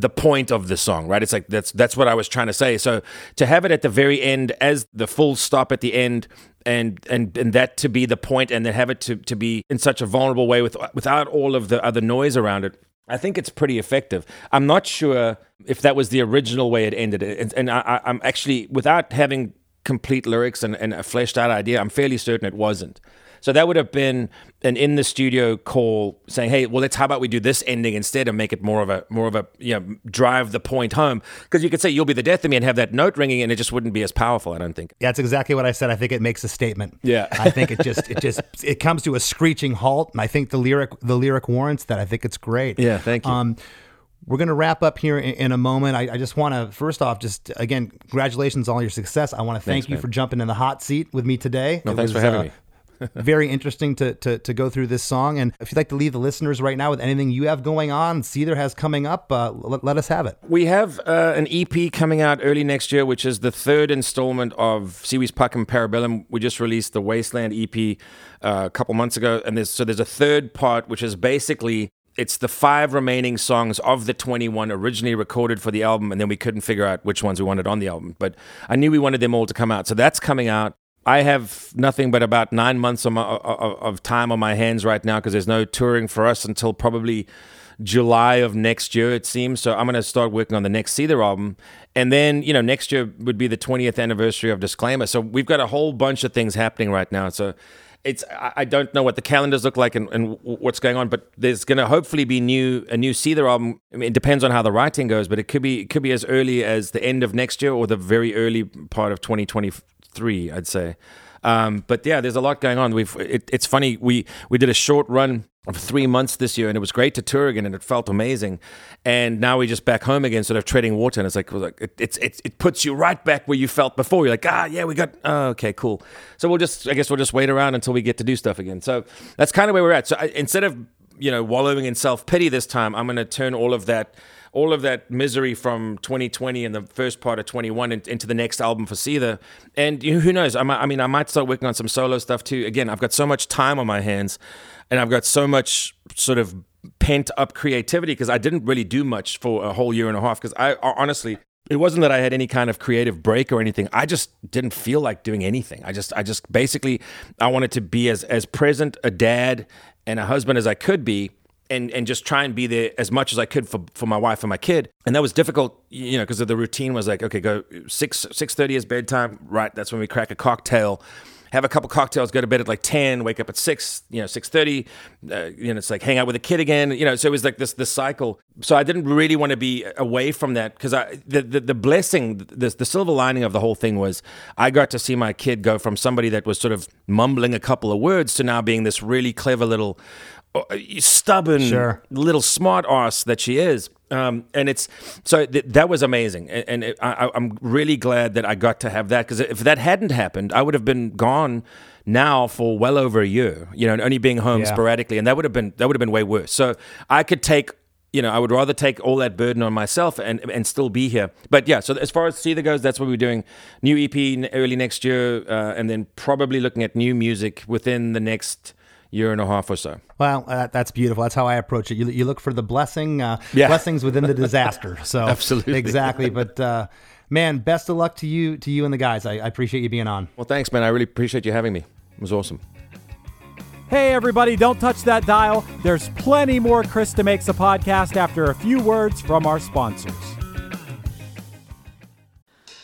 the point of the song, right? It's like, that's that's what I was trying to say. So to have it at the very end as the full stop at the end and and, and that to be the point and then have it to, to be in such a vulnerable way with, without all of the other noise around it, I think it's pretty effective. I'm not sure if that was the original way it ended. And, and I, I'm actually, without having complete lyrics and, and a fleshed out idea, I'm fairly certain it wasn't. So that would have been an in the studio call saying, "Hey, well, let's how about we do this ending instead and make it more of a more of a you know drive the point home." Because you could say "You'll be the death of me" and have that note ringing, and it just wouldn't be as powerful. I don't think. Yeah, that's exactly what I said. I think it makes a statement. Yeah, I think it just it just it comes to a screeching halt, and I think the lyric the lyric warrants that. I think it's great. Yeah, thank you. Um, We're going to wrap up here in, in a moment. I, I just want to, first off, just, again, congratulations on all your success. I want to thank thanks, you man. for jumping in the hot seat with me today. No, it thanks was, for having uh, me. Very interesting to, to to go through this song. And if you'd like to leave the listeners right now with anything you have going on, Seether has coming up, uh, let, let us have it. We have uh, an E P coming out early next year, which is the third installment of Si Vis Pacem Parabellum. We just released the Wasteland E P uh, a couple months ago. And there's, so there's a third part, which is basically... It's the five remaining songs of the twenty-one originally recorded for the album, and then we couldn't figure out which ones we wanted on the album. But I knew we wanted them all to come out, so that's coming out. I have nothing but about nine months of, my, of, of time on my hands right now because there's no touring for us until probably July of next year, it seems. So I'm going to start working on the next Seether album. And then, you know, next year would be the twentieth anniversary of Disclaimer. So we've got a whole bunch of things happening right now. So... It's I don't know what the calendars look like and, and what's going on, but there's going to hopefully be new a new Seether album. I mean, it depends on how the writing goes, but it could be it could be as early as the end of next year or the very early part of twenty twenty-three, I'd say. Um, but yeah, there's a lot going on. We've it, it's funny we we did a short run of three months this year, and it was great to tour again, and it felt amazing. And now we're just back home again, sort of treading water, and it's like, it, it's it, it puts you right back where you felt before. You're like, ah, yeah, we got, oh, okay, cool. So we'll just, I guess we'll just wait around until we get to do stuff again. So that's kind of where we're at. So I, instead of, you know, wallowing in self-pity this time, I'm going to turn all of that, all of that misery from twenty twenty and the first part of twenty-one in, into the next album for Seether. And you know, who knows? I, might, I mean, I might start working on some solo stuff too. Again, I've got so much time on my hands. And I've got so much sort of pent-up creativity because I didn't really do much for a whole year and a half because I honestly, it wasn't that I had any kind of creative break or anything. I just didn't feel like doing anything. I just I just basically, I wanted to be as, as present a dad and a husband as I could be and, and just try and be there as much as I could for, for my wife and my kid. And that was difficult, you know, because the routine was like, okay, go six six thirty is bedtime, right? That's when we crack a cocktail. Have a couple cocktails, go to bed at like ten, wake up at six, you know, six thirty, uh, you know, it's like hang out with a kid again, you know, so it was like this this cycle. So I didn't really want to be away from that because I the, the, the blessing, the, the silver lining of the whole thing was I got to see my kid go from somebody that was sort of mumbling a couple of words to now being this really clever little stubborn sure. little smart ass that she is. Um, and it's so th- that was amazing, and, and it, I, I'm really glad that I got to have that because if that hadn't happened, I would have been gone now for well over a year, you know, and only being home yeah. sporadically, and that would have been that would have been way worse. So I could take, you know, I would rather take all that burden on myself and and still be here. But yeah, so as far as Seether goes, that's what we're doing. New E P early next year, uh, and then probably looking at new music within the next year and a half or so. Well, uh, that's beautiful. That's how I approach it. You, you look for the blessing, uh, yeah. blessings within the disaster. So absolutely, exactly. But uh, man, best of luck to you, to you and the guys. I, I appreciate you being on. Well, thanks, man. I really appreciate you having me. It was awesome. Hey, everybody! Don't touch that dial. There's plenty more Chris DeMakes a Podcast after a few words from our sponsors.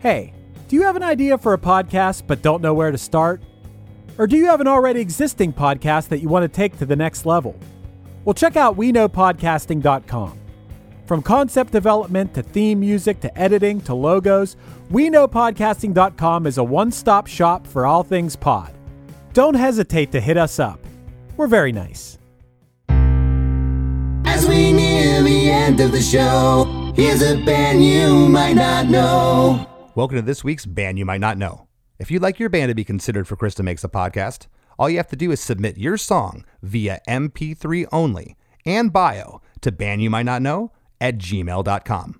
Hey, do you have an idea for a podcast but don't know where to start? Or do you have an already existing podcast that you want to take to the next level? Well, check out we know podcasting dot com. From concept development to theme music to editing to logos, we know podcasting dot com is a one-stop shop for all things pod. Don't hesitate to hit us up. We're very nice. As we near the end of the show, here's a band you might not know. Welcome to this week's Band You Might Not Know. If you'd like your band to be considered for Chris DeMakes a Podcast, all you have to do is submit your song via M P three only and bio to band you might not know at gmail dot com.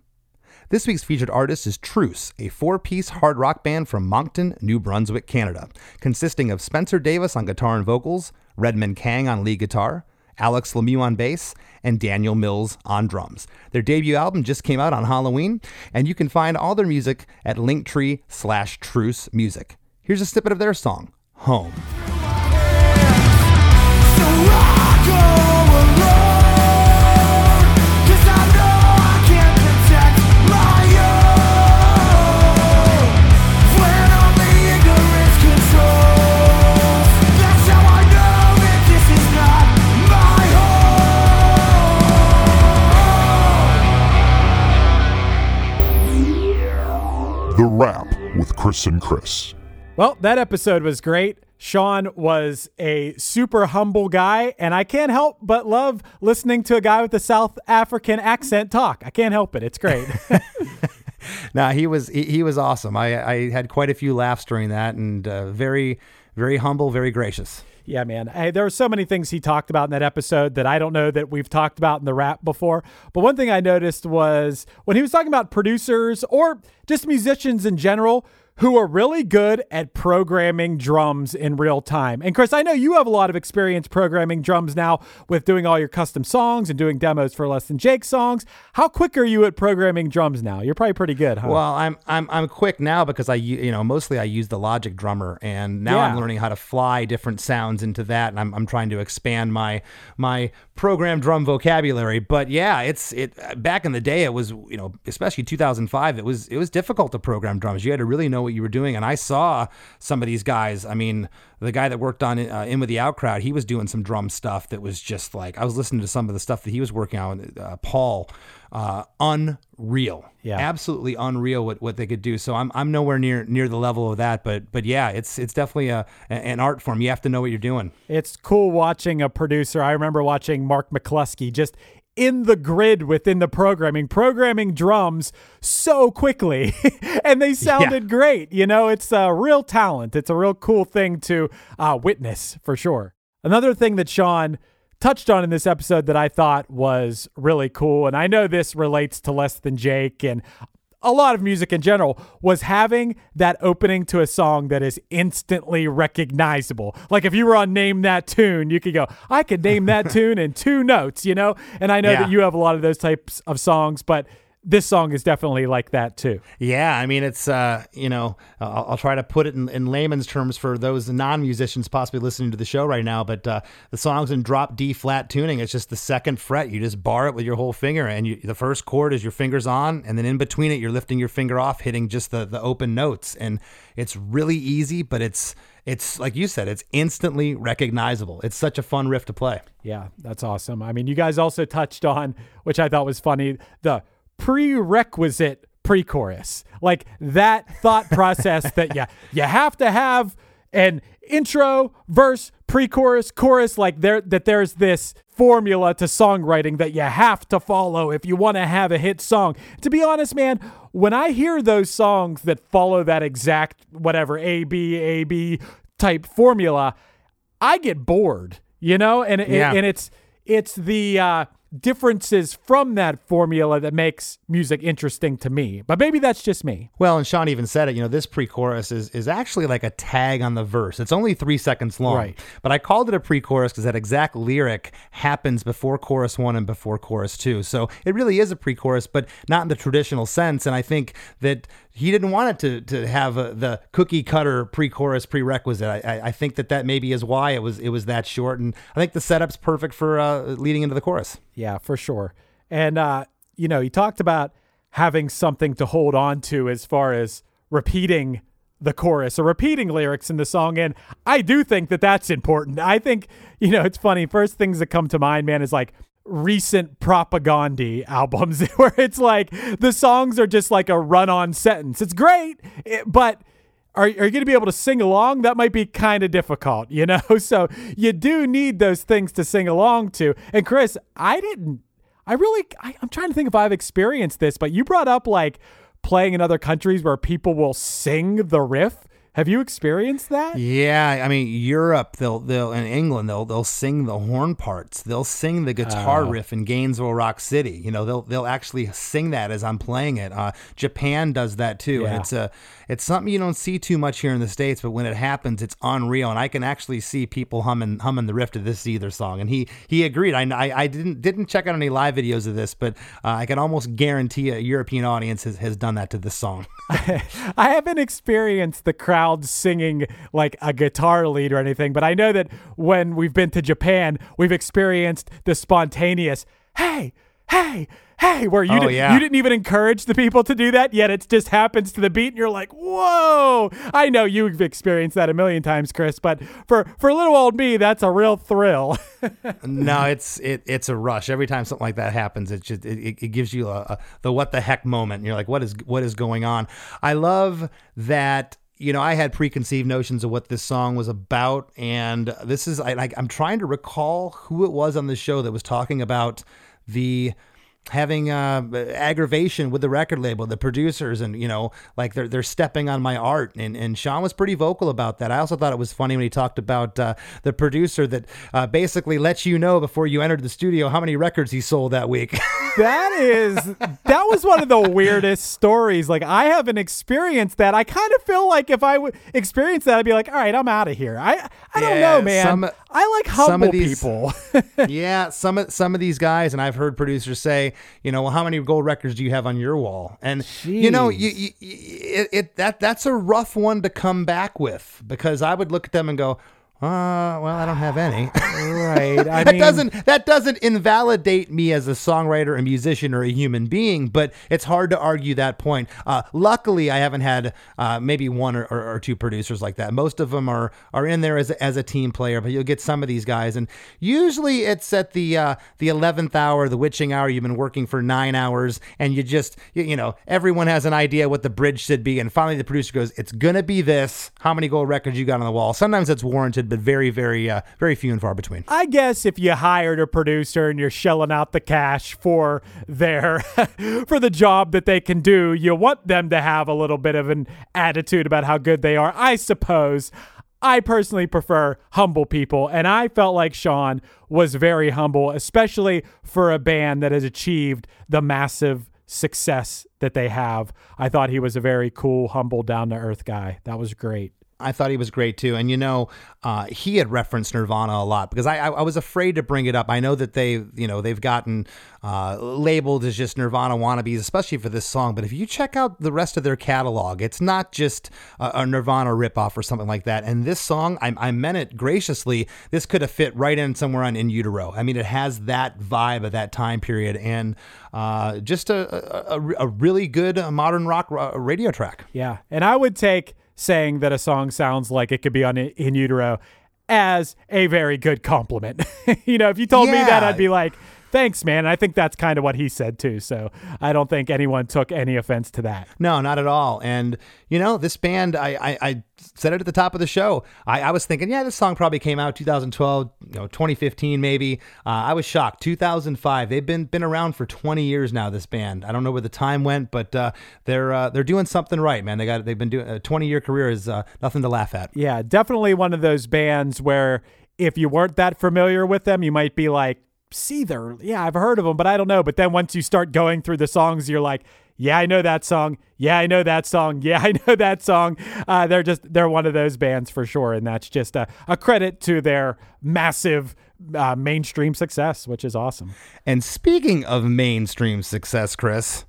This week's featured artist is Truce, a four-piece hard rock band from Moncton, New Brunswick, Canada, consisting of Spencer Davis on guitar and vocals, Redmond Kang on lead guitar, Alex Lemieux on bass, and Daniel Mills on drums. Their debut album just came out on Halloween, and you can find all their music at linktree slash Truce Music. Here's a snippet of their song, Home. The Wrap with Chris and Chris. Well, that episode was great. Shaun was a super humble guy, and I can't help but love listening to a guy with a South African accent talk. I can't help it. It's great. Nah, he was he, he was awesome. I, I had quite a few laughs during that, and uh, very, very humble, very gracious. Yeah, man. I, there were so many things he talked about in that episode that I don't know that we've talked about in the rap before. But one thing I noticed was when he was talking about producers or just musicians in general who are really good at programming drums in real time. And Chris, I know you have a lot of experience programming drums now with doing all your custom songs and doing demos for Less Than Jake songs. How quick are you at programming drums now? You're probably pretty good, huh? Well, I'm I'm I'm quick now because I you know, mostly I use the Logic drummer, and now yeah. I'm learning how to fly different sounds into that, and I'm I'm trying to expand my my program drum vocabulary. But yeah, it's it back in the day it was, you know, especially two thousand five, it was it was difficult to program drums. You had to really know what you were doing. And I saw some of these guys. I mean, the guy that worked on uh, In With The Out Crowd, he was doing some drum stuff that was just like, I was listening to some of the stuff that he was working on, uh, Paul, uh, unreal, yeah, absolutely unreal what, what they could do. So I'm, I'm nowhere near, near the level of that, but, but yeah, it's, it's definitely a, an art form. You have to know what you're doing. It's cool watching a producer. I remember watching Mark McCluskey just in the grid within the programming, programming drums so quickly and they sounded yeah. great. You know, it's a real talent. It's a real cool thing to uh, witness for sure. Another thing that Shaun touched on in this episode that I thought was really cool, and I know this relates to Less Than Jake and a lot of music in general, was having that opening to a song that is instantly recognizable. Like if you were on Name That Tune, you could go, I could name that tune in two notes, you know? And I know yeah. that you have a lot of those types of songs, but this song is definitely like that too. Yeah. I mean, it's, uh, you know, I'll, I'll try to put it in, in layman's terms for those non-musicians possibly listening to the show right now, but uh, the song's in drop D flat tuning. It's just the second fret. You just bar it with your whole finger, and you, the first chord is your fingers on, and then in between it, you're lifting your finger off, hitting just the, the open notes. And it's really easy, but it's, It's like you said, it's instantly recognizable. It's such a fun riff to play. Yeah, that's awesome. I mean, you guys also touched on, which I thought was funny, the prerequisite pre-chorus, like that thought process that yeah you, you have to have an intro, verse, pre-chorus, chorus, like there that there's this formula to songwriting that you have to follow if you want to have a hit song. To be honest, man, when I hear those songs that follow that exact whatever A B A B type formula, I get bored, you know, and it, yeah. and it's it's the uh differences from that formula that makes music interesting to me. But maybe that's just me. Well, and Shaun even said it, you know, this pre-chorus is, is actually like a tag on the verse. It's only three seconds long. Right. But I called it a pre-chorus because that exact lyric happens before chorus one and before chorus two. So it really is a pre-chorus, but not in the traditional sense. And I think that he didn't want it to, to have a, the cookie cutter pre-chorus prerequisite. I, I, I think that that maybe is why it was it was that short. And I think the setup's perfect for uh, leading into the chorus. Yeah, for sure. And, uh, you know, he talked about having something to hold on to as far as repeating the chorus or repeating lyrics in the song. And I do think that that's important. I think, you know, it's funny. First things that come to mind, man, is like, recent propaganda albums where it's like the songs are just like a run-on sentence. It's great, but are, are you going to be able to sing along? That might be kind of difficult, you know? So you do need those things to sing along to. And Chris, I didn't, I really, I, I'm trying to think if I've experienced this, but you brought up like playing in other countries where people will sing the riff. Have you experienced that? Yeah, I mean, Europe, they'll they'll in England, they'll they'll sing the horn parts. They'll sing the guitar uh, riff in Gainesville, Rock City. You know, they'll they'll actually sing that as I'm playing it. Uh, Japan does that too. Yeah. And it's a it's something you don't see too much here in the States, but when it happens, it's unreal. And I can actually see people humming humming the riff to this Seether song. And he he agreed. I I, I didn't didn't check out any live videos of this, but uh, I can almost guarantee a European audience has, has done that to this song. I haven't experienced the crowd singing like a guitar lead or anything, but I know that when we've been to Japan, we've experienced the spontaneous hey hey hey where you, oh, did, yeah. you didn't even encourage the people to do that, yet it just happens to the beat and you're like, whoa. I know you've experienced that a million times, Chris, but for for little old me, that's a real thrill. No, it's it it's a rush every time something like that happens. It just it, it gives you a, a the what the heck moment, and you're like, what is what is going on? I love that. You know, I had preconceived notions of what this song was about, and this is, I, I, I'm trying to recall who it was on the show that was talking about the having uh, aggravation with the record label, the producers, and, you know, like they're they're stepping on my art. And, and Shaun was pretty vocal about that. I also thought it was funny when he talked about uh, the producer that uh, basically lets you know before you entered the studio how many records he sold that week. That is, that was one of the weirdest stories. Like, I haven't experienced that. I kind of feel like if I would experience that, I'd be like, all right, I'm out of here. I, I don't yeah, know, man. Some, I like humble some of these, people. yeah. Some, some of these guys, and I've heard producers say, you know, well, how many gold records do you have on your wall? And, Jeez. you know, you, you, it, it, that, that's a rough one to come back with, because I would look at them and go, Uh, well, I don't have any. Right. I that mean, doesn't that doesn't invalidate me as a songwriter, a musician, or a human being, but it's hard to argue that point. Uh, luckily, I haven't had uh, maybe one or, or, or two producers like that. Most of them are are in there as a, as a team player, but you'll get some of these guys, and usually it's at the uh, the eleventh hour, the witching hour. You've been working for nine hours, and you just you, you know everyone has an idea what the bridge should be, and finally the producer goes, "It's gonna be this. How many gold records you got on the wall?" Sometimes it's warranted, but very, very, uh, very few and far between. I guess if you hired a producer and you're shelling out the cash for their for the job that they can do, you want them to have a little bit of an attitude about how good they are, I suppose. I personally prefer humble people, and I felt like Shaun was very humble, especially for a band that has achieved the massive success that they have. I thought he was a very cool, humble, down-to-earth guy. That was great. I thought he was great too. And, you know, uh, he had referenced Nirvana a lot, because I, I, I was afraid to bring it up. I know that they, you know, they've gotten uh, labeled as just Nirvana wannabes, especially for this song. But if you check out the rest of their catalog, it's not just a, a Nirvana ripoff or something like that. And this song, I, I meant it graciously. This could have fit right in somewhere on In Utero. I mean, it has that vibe of that time period, and uh, just a, a, a really good modern rock radio track. Yeah. And I would take saying that a song sounds like it could be on In Utero as a very good compliment. You know, if you told yeah. me that, I'd be like, thanks, man. And I think that's kind of what he said too. So I don't think anyone took any offense to that. No, not at all. And, you know, this band, I, I, I said it at the top of the show. I, I was thinking, yeah, this song probably came out two thousand twelve, you know, twenty fifteen maybe. Uh, I was shocked. two thousand five. They've been been around for twenty years now. This band. I don't know where the time went, but uh, they're uh, they're doing something right, man. They got they've been doing a twenty year career is uh, nothing to laugh at. Yeah, definitely one of those bands where if you weren't that familiar with them, you might be like, Seether, yeah, I've heard of them, but I don't know. But then once you start going through the songs, you're like, yeah, I know that song. Yeah, I know that song. Yeah, I know that song. Uh, they're just, they're one of those bands for sure. And that's just a, a credit to their massive uh, mainstream success, which is awesome. And speaking of mainstream success, Chris,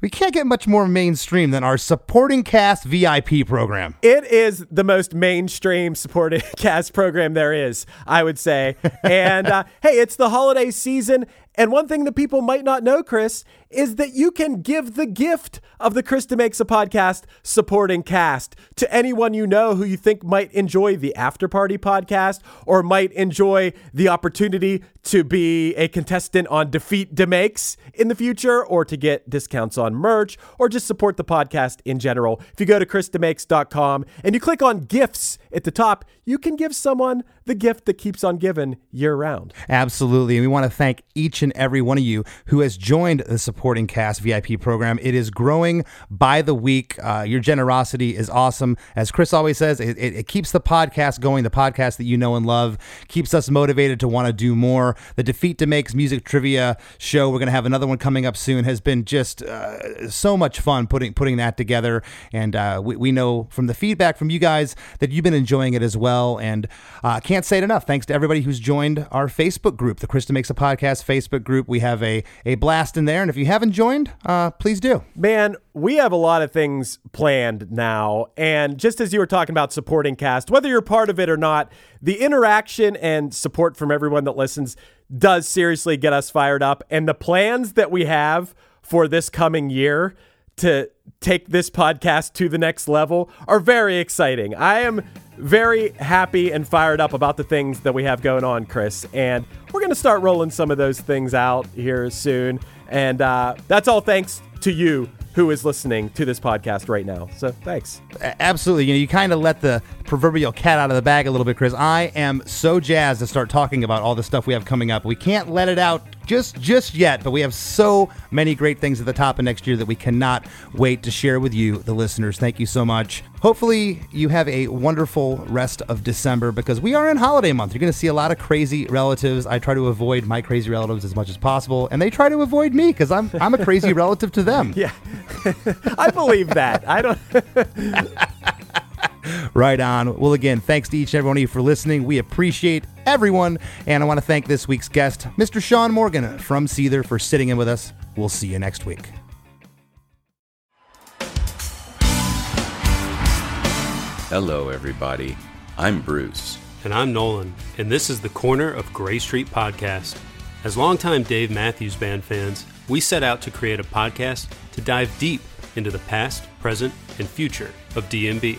we can't get much more mainstream than our supporting cast V I P program. It is the most mainstream supporting cast program there is, I would say. And uh, hey, it's the holiday season. And one thing that people might not know, Chris, is that you can give the gift of the Chris DeMakes a Podcast supporting cast to anyone you know who you think might enjoy the After Party podcast or might enjoy the opportunity to be a contestant on Defeat DeMakes in the future, or to get discounts on merch, or just support the podcast in general. If you go to chris demakes dot com and you click on gifts at the top, you can give someone the gift that keeps on giving year round. Absolutely. And we want to thank each and every one of you who has joined the supporting cast V I P program. It is growing by the week. Uh, your generosity is awesome. As Chris always says, it, it, it keeps the podcast going, the podcast that you know and love, keeps us motivated to want to do more. The Defeat DeMakes music trivia show, we're going to have another one coming up soon, has been just uh, so much fun putting putting that together. And uh, we, we know from the feedback from you guys that you've been enjoying it as well. And I uh, can't say it enough. Thanks to everybody who's joined our Facebook group, the Chris DeMakes a Podcast Facebook group. We have a, a blast in there. And if you haven't joined, uh, please do. Man, we have a lot of things planned now. And just as you were talking about supporting cast, whether you're part of it or not, the interaction and support from everyone that listens does seriously get us fired up. And the plans that we have for this coming year to take this podcast to the next level are very exciting. I am very happy and fired up about the things that we have going on, Chris. And we're going to start rolling some of those things out here soon. And uh, that's all thanks to you who is listening to this podcast right now. So thanks. Absolutely. You know, you kind of let the proverbial cat out of the bag a little bit, Chris. I am so jazzed to start talking about all the stuff we have coming up. We can't let it out just just yet, but we have so many great things at the top of next year that we cannot wait to share with you, the listeners. Thank you so much. Hopefully you have a wonderful rest of December, because we are in holiday month. You're going to see a lot of crazy relatives. I try to avoid my crazy relatives as much as possible, and they try to avoid me because I'm I'm a crazy relative to them. Yeah. I believe that. I don't... Right on. Well, again, thanks to each and every one of you for listening. We appreciate everyone. And I want to thank this week's guest, Mister Shaun Morgan from Seether, for sitting in with us. We'll see you next week. Hello, everybody. I'm Bruce. And I'm Nolan. And this is the Corner of Gray Street Podcast. As longtime Dave Matthews Band fans, we set out to create a podcast to dive deep into the past, present, and future of D M B.